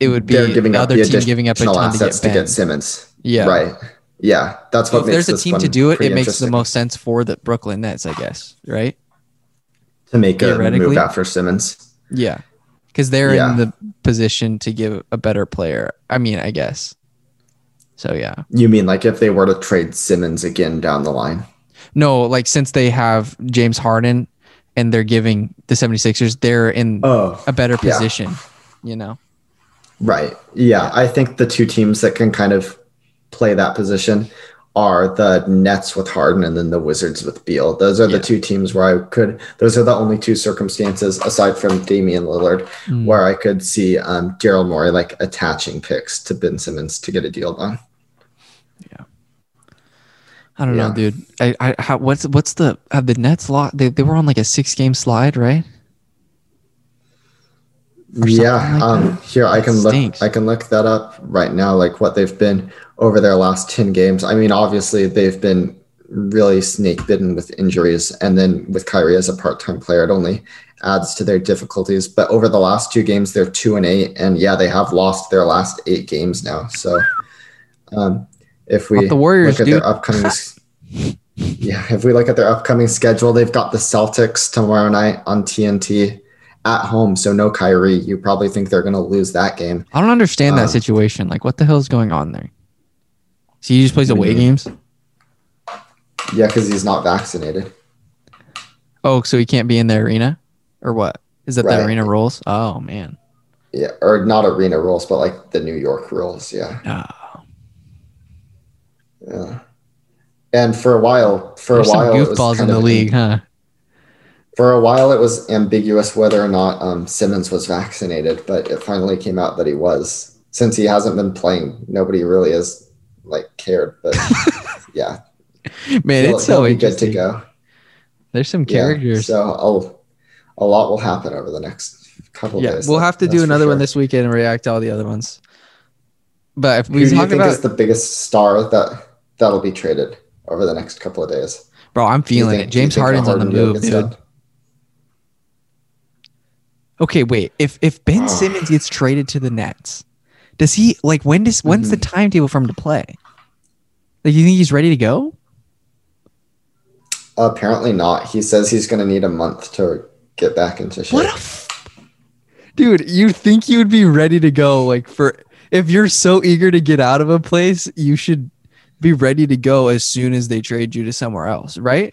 it would be the other team giving up a ton to get Simmons. Yeah. Right. Yeah. That's what makes this one pretty interesting. If there's a team to do it, it makes the most sense for the Brooklyn Nets, I guess. Right. To make a move after Simmons. Yeah. Because they're in the position to give a better player. I mean, I guess. So, yeah. You mean like if they were to trade Simmons again down the line? No, like since they have James Harden and they're giving the 76ers, they're in a better position, you know? Right. Yeah. I think the two teams that can kind of play that position are the Nets with Harden and then the Wizards with Beal. Those are the two teams where those are the only two circumstances aside from Damian Lillard where I could see Daryl Morey like attaching picks to Ben Simmons to get a deal done. Yeah. I don't know, dude. Have the Nets lost? They were on like a 6-game slide, right? Yeah, like here that I can look that up right now, like what they've been over their last 10 games. I mean, obviously they've been really snake bitten with injuries, and then with Kyrie as a part-time player, it only adds to their difficulties. But over the last two games, they're 2-8, and yeah, they have lost their last 8 games now. So if we look at their upcoming, if we look at their upcoming schedule, they've got the Celtics tomorrow night on TNT. At home, so no Kyrie. You probably think they're going to lose that game. I don't understand that situation. Like, what the hell is going on there? So he just plays away games? Yeah, because he's not vaccinated. Oh, so he can't be in the arena? Or what? Is that the arena rules? Oh, man. Yeah, or not arena rules, but like the New York rules, yeah. Oh. Yeah. And for a while, there's some goofballs in the league, huh? For a while, it was ambiguous whether or not Simmons was vaccinated, but it finally came out that he was. Since he hasn't been playing, nobody really has cared. But yeah, man, it's so interesting. Good to go. There's some characters. So a lot will happen over the next couple days. We'll have to do another one this weekend and react to all the other ones. But if we talk about the biggest star that'll be traded over the next couple of days, bro, I'm feeling it. James Harden's on the move, dude. Okay, wait. If Ben Simmons gets traded to the Nets, does he when's the timetable for him to play? Like, you think he's ready to go? Apparently not. He says he's going to need a month to get back into shape. Dude, you think you would be ready to go? If you're so eager to get out of a place, you should be ready to go as soon as they trade you to somewhere else, right?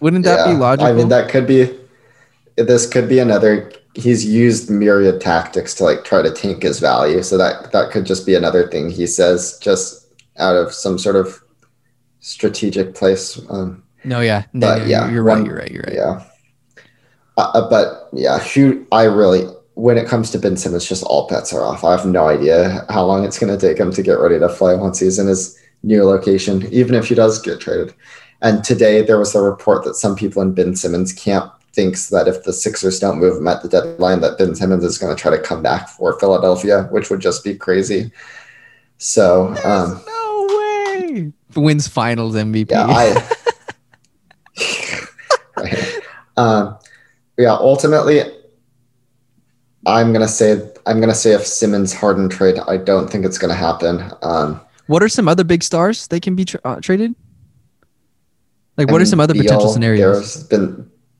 Wouldn't that be logical? I mean, this could be another. He's used myriad tactics to try to tank his value. So that could just be another thing he says, just out of some sort of strategic place. You're right. Yeah. But yeah, when it comes to Ben Simmons, just all bets are off. I have no idea how long it's going to take him to get ready to play once he's in his new location, even if he does get traded. And today there was a report that some people in Ben Simmons camp thinks that if the Sixers don't move him at the deadline, that Ben Simmons is going to try to come back for Philadelphia, which would just be crazy. So no way. Wins Finals MVP. Yeah, right. Ultimately, I'm gonna say if Simmons Harden trade, I don't think it's gonna happen. What are some other big stars they can be traded? Are some other potential scenarios?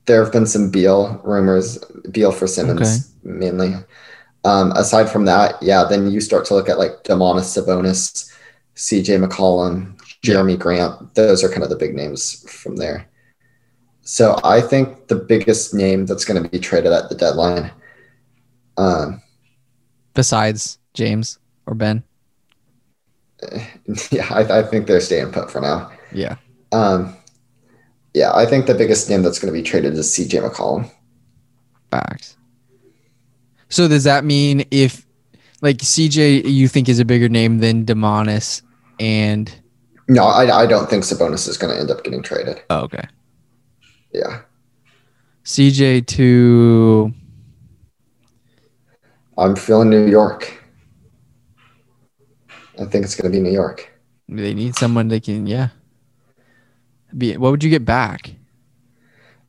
There have been some Beal rumors, Beal for Simmons mainly. Aside from that, then you start to look at Domantas Sabonis, CJ McCollum, Jeremy Grant. Those are kind of the big names from there. So I think the biggest name that's going to be traded at the deadline, besides James or Ben. Yeah, I think they're staying put for now. Yeah. Yeah, I think the biggest name that's going to be traded is C.J. McCollum. Facts. So does that mean if, C.J. you think is a bigger name than Domantas and... No, I don't think Sabonis is going to end up getting traded. Oh, okay. Yeah. C.J. to... I'm feeling New York. I think it's going to be New York. They need someone they can, what would you get back?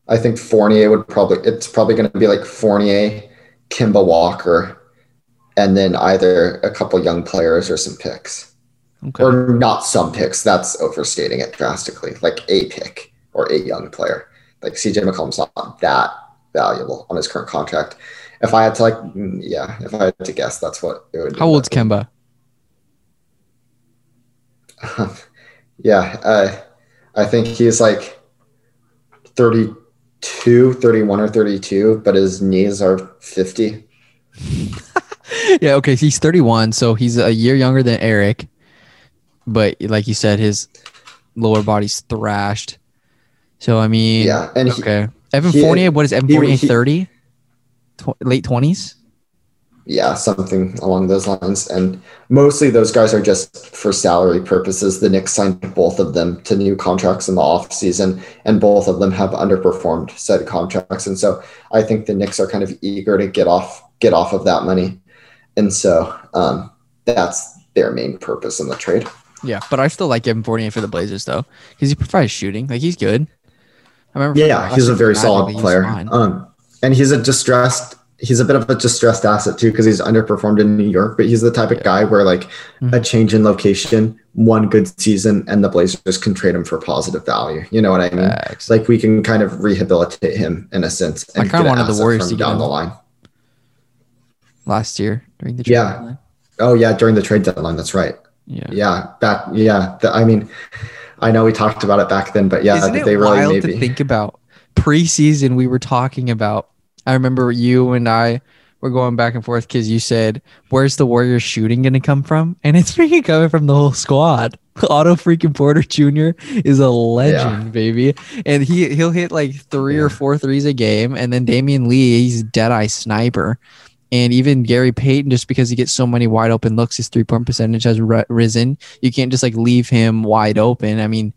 I think Fournier would it's probably going to be Fournier, Kemba Walker, and then either a couple young players or some picks. Okay. Or not some picks. That's overstating it drastically. A pick or a young player. CJ McCollum's not that valuable on his current contract. If I had to if I had to guess, that's what it would be. How old's Kemba? I think he's 31 or 32, but his knees are 50. Okay. He's 31, so he's a year younger than Eric. But like you said, his lower body's thrashed. So, I mean, Evan Fournier, what is Evan Fournier, 30? Late 20s? Yeah, something along those lines. And mostly those guys are just for salary purposes. The Knicks signed both of them to new contracts in the offseason, and both of them have underperformed said contracts. And so I think the Knicks are kind of eager to get off of that money. And so that's their main purpose in the trade. Yeah, but I still like Kevin Portier for the Blazers, though, because he provides shooting. Like, he's good. I remember. Yeah, he's a very solid player. And he's a bit of a distressed asset too, because he's underperformed in New York, but he's the type of guy where like a change in location, one good season, and the Blazers can trade him for positive value. You know what I mean? Exactly. Like, we can kind of rehabilitate him in a sense. And I kind of wanted the Warriors to down the line last year during the trade deadline. Oh yeah. During the trade deadline. That's right. Yeah. Yeah. I mean, I know we talked about it back then, but yeah, isn't it wild really to think about? Preseason, we were talking about, I remember you and I were going back and forth because you said, where's the Warriors shooting going to come from? And it's freaking coming from the whole squad. Otto freaking Porter Jr. is a legend, baby. And he'll hit like three or four threes a game. And then Damian Lee, he's a dead-eye sniper. And even Gary Payton, just because he gets so many wide open looks, his three-point percentage has risen. You can't just like leave him wide open. I mean,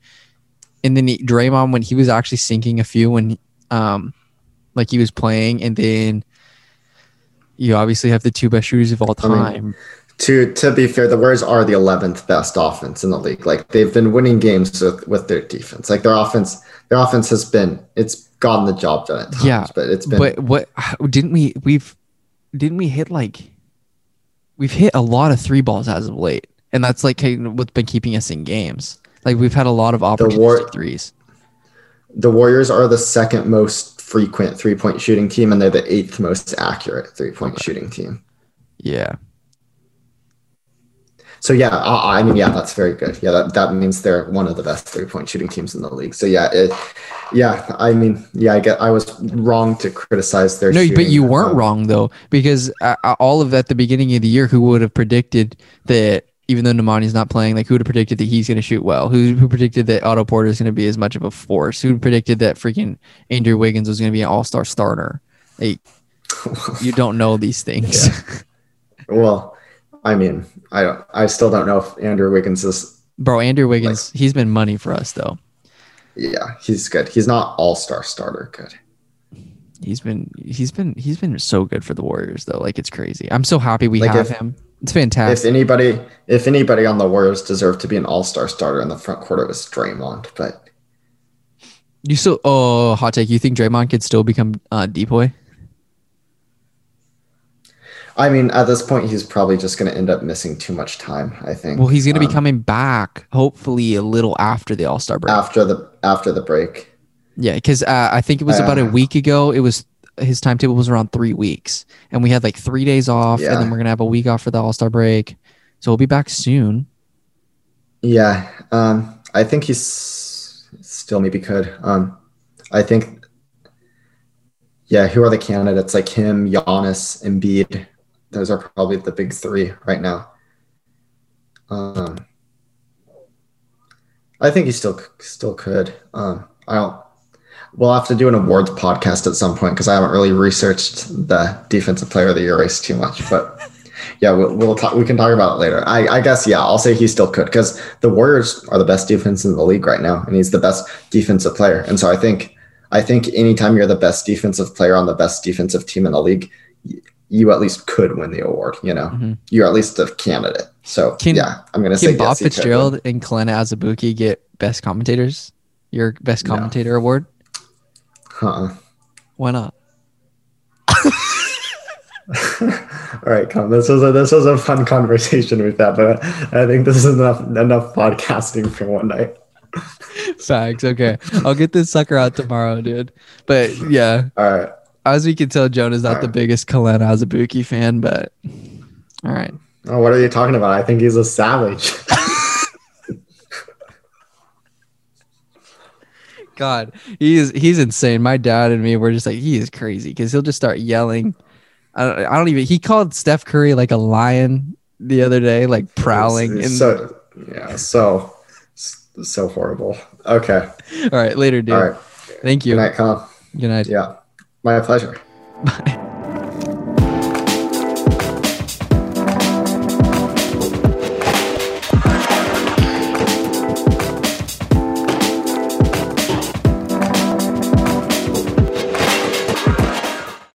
and then Draymond, when he was actually sinking a few when like he was playing, and then you obviously have the two best shooters of all time. I mean, to be fair, the Warriors are the 11th best offense in the league. Like, they've been winning games with their defense. Like, their offense has been, it's gotten the job done at times. Yeah, but it's been. But what we've hit a lot of three balls as of late, and that's like what's been keeping us in games. Like, we've had a lot of opportunistic threes. The Warriors are the second most frequent three-point shooting team, and they're the eighth most accurate three-point shooting team. Yeah. So, yeah, I mean, yeah, that's very good. Yeah, that means they're one of the best three-point shooting teams in the league. So, yeah, I was wrong to criticize their shooting. No, but you weren't wrong, though, because all of at the beginning of the year, who would have predicted that even though Nemani's not playing, like, who would have predicted that he's going to shoot well? Who predicted that Otto Porter is going to be as much of a force? Who predicted that freaking Andrew Wiggins was going to be an all-star starter? Like, you don't know these things. Yeah. Well, I mean, I still don't know if Andrew Wiggins is... Bro, Andrew Wiggins, like, he's been money for us, though. Yeah, he's good. He's not all-star starter good. He's been so good for the Warriors, though. Like, it's crazy. I'm so happy we have him. It's fantastic. If anybody on the Warriors deserved to be an all-star starter in the front court, it was Draymond. But you still, hot take. You think Draymond could still become D-Boy? I mean, at this point, he's probably just going to end up missing too much time, I think. Well, he's going to be coming back, hopefully a little after the all-star break. After the break. Yeah, because I think it was about a week ago. It was. His timetable was around 3 weeks, and we had like 3 days off, and then we're gonna have a week off for the all-star break, so we'll be back soon. I think he's still maybe could. I think, yeah, who are the candidates? Like him, Giannis, Embiid. Those are probably the big three right now. I think he still could. We'll have to do an awards podcast at some point because I haven't really researched the defensive player of the year race too much. But yeah, we'll talk. We can talk about it later. I guess, yeah, I'll say he still could because the Warriors are the best defense in the league right now, and he's the best defensive player. And so I think anytime you're the best defensive player on the best defensive team in the league, you at least could win the award. You know, you're at least a candidate. So I'm going to say Bob Fitzgerald and Kalena Azubuike get best commentators. Your best commentator award. Why not? All right, Colin, this was a fun conversation with that, but I think this is enough podcasting for one night. Facts. Okay, I'll get this sucker out tomorrow, dude. But yeah, all right. As we can tell, Jonah's not the biggest Kalena Azubuike fan, but all right. Oh, what are you talking about? I think he's a savage. God, he's insane. My dad and me were just like, he is crazy because he'll just start yelling. He called Steph Curry like a lion the other day, like prowling. So horrible. Okay. All right. Later, dude. All right. Thank you. Good night, Colin. Good night. Yeah. My pleasure. Bye.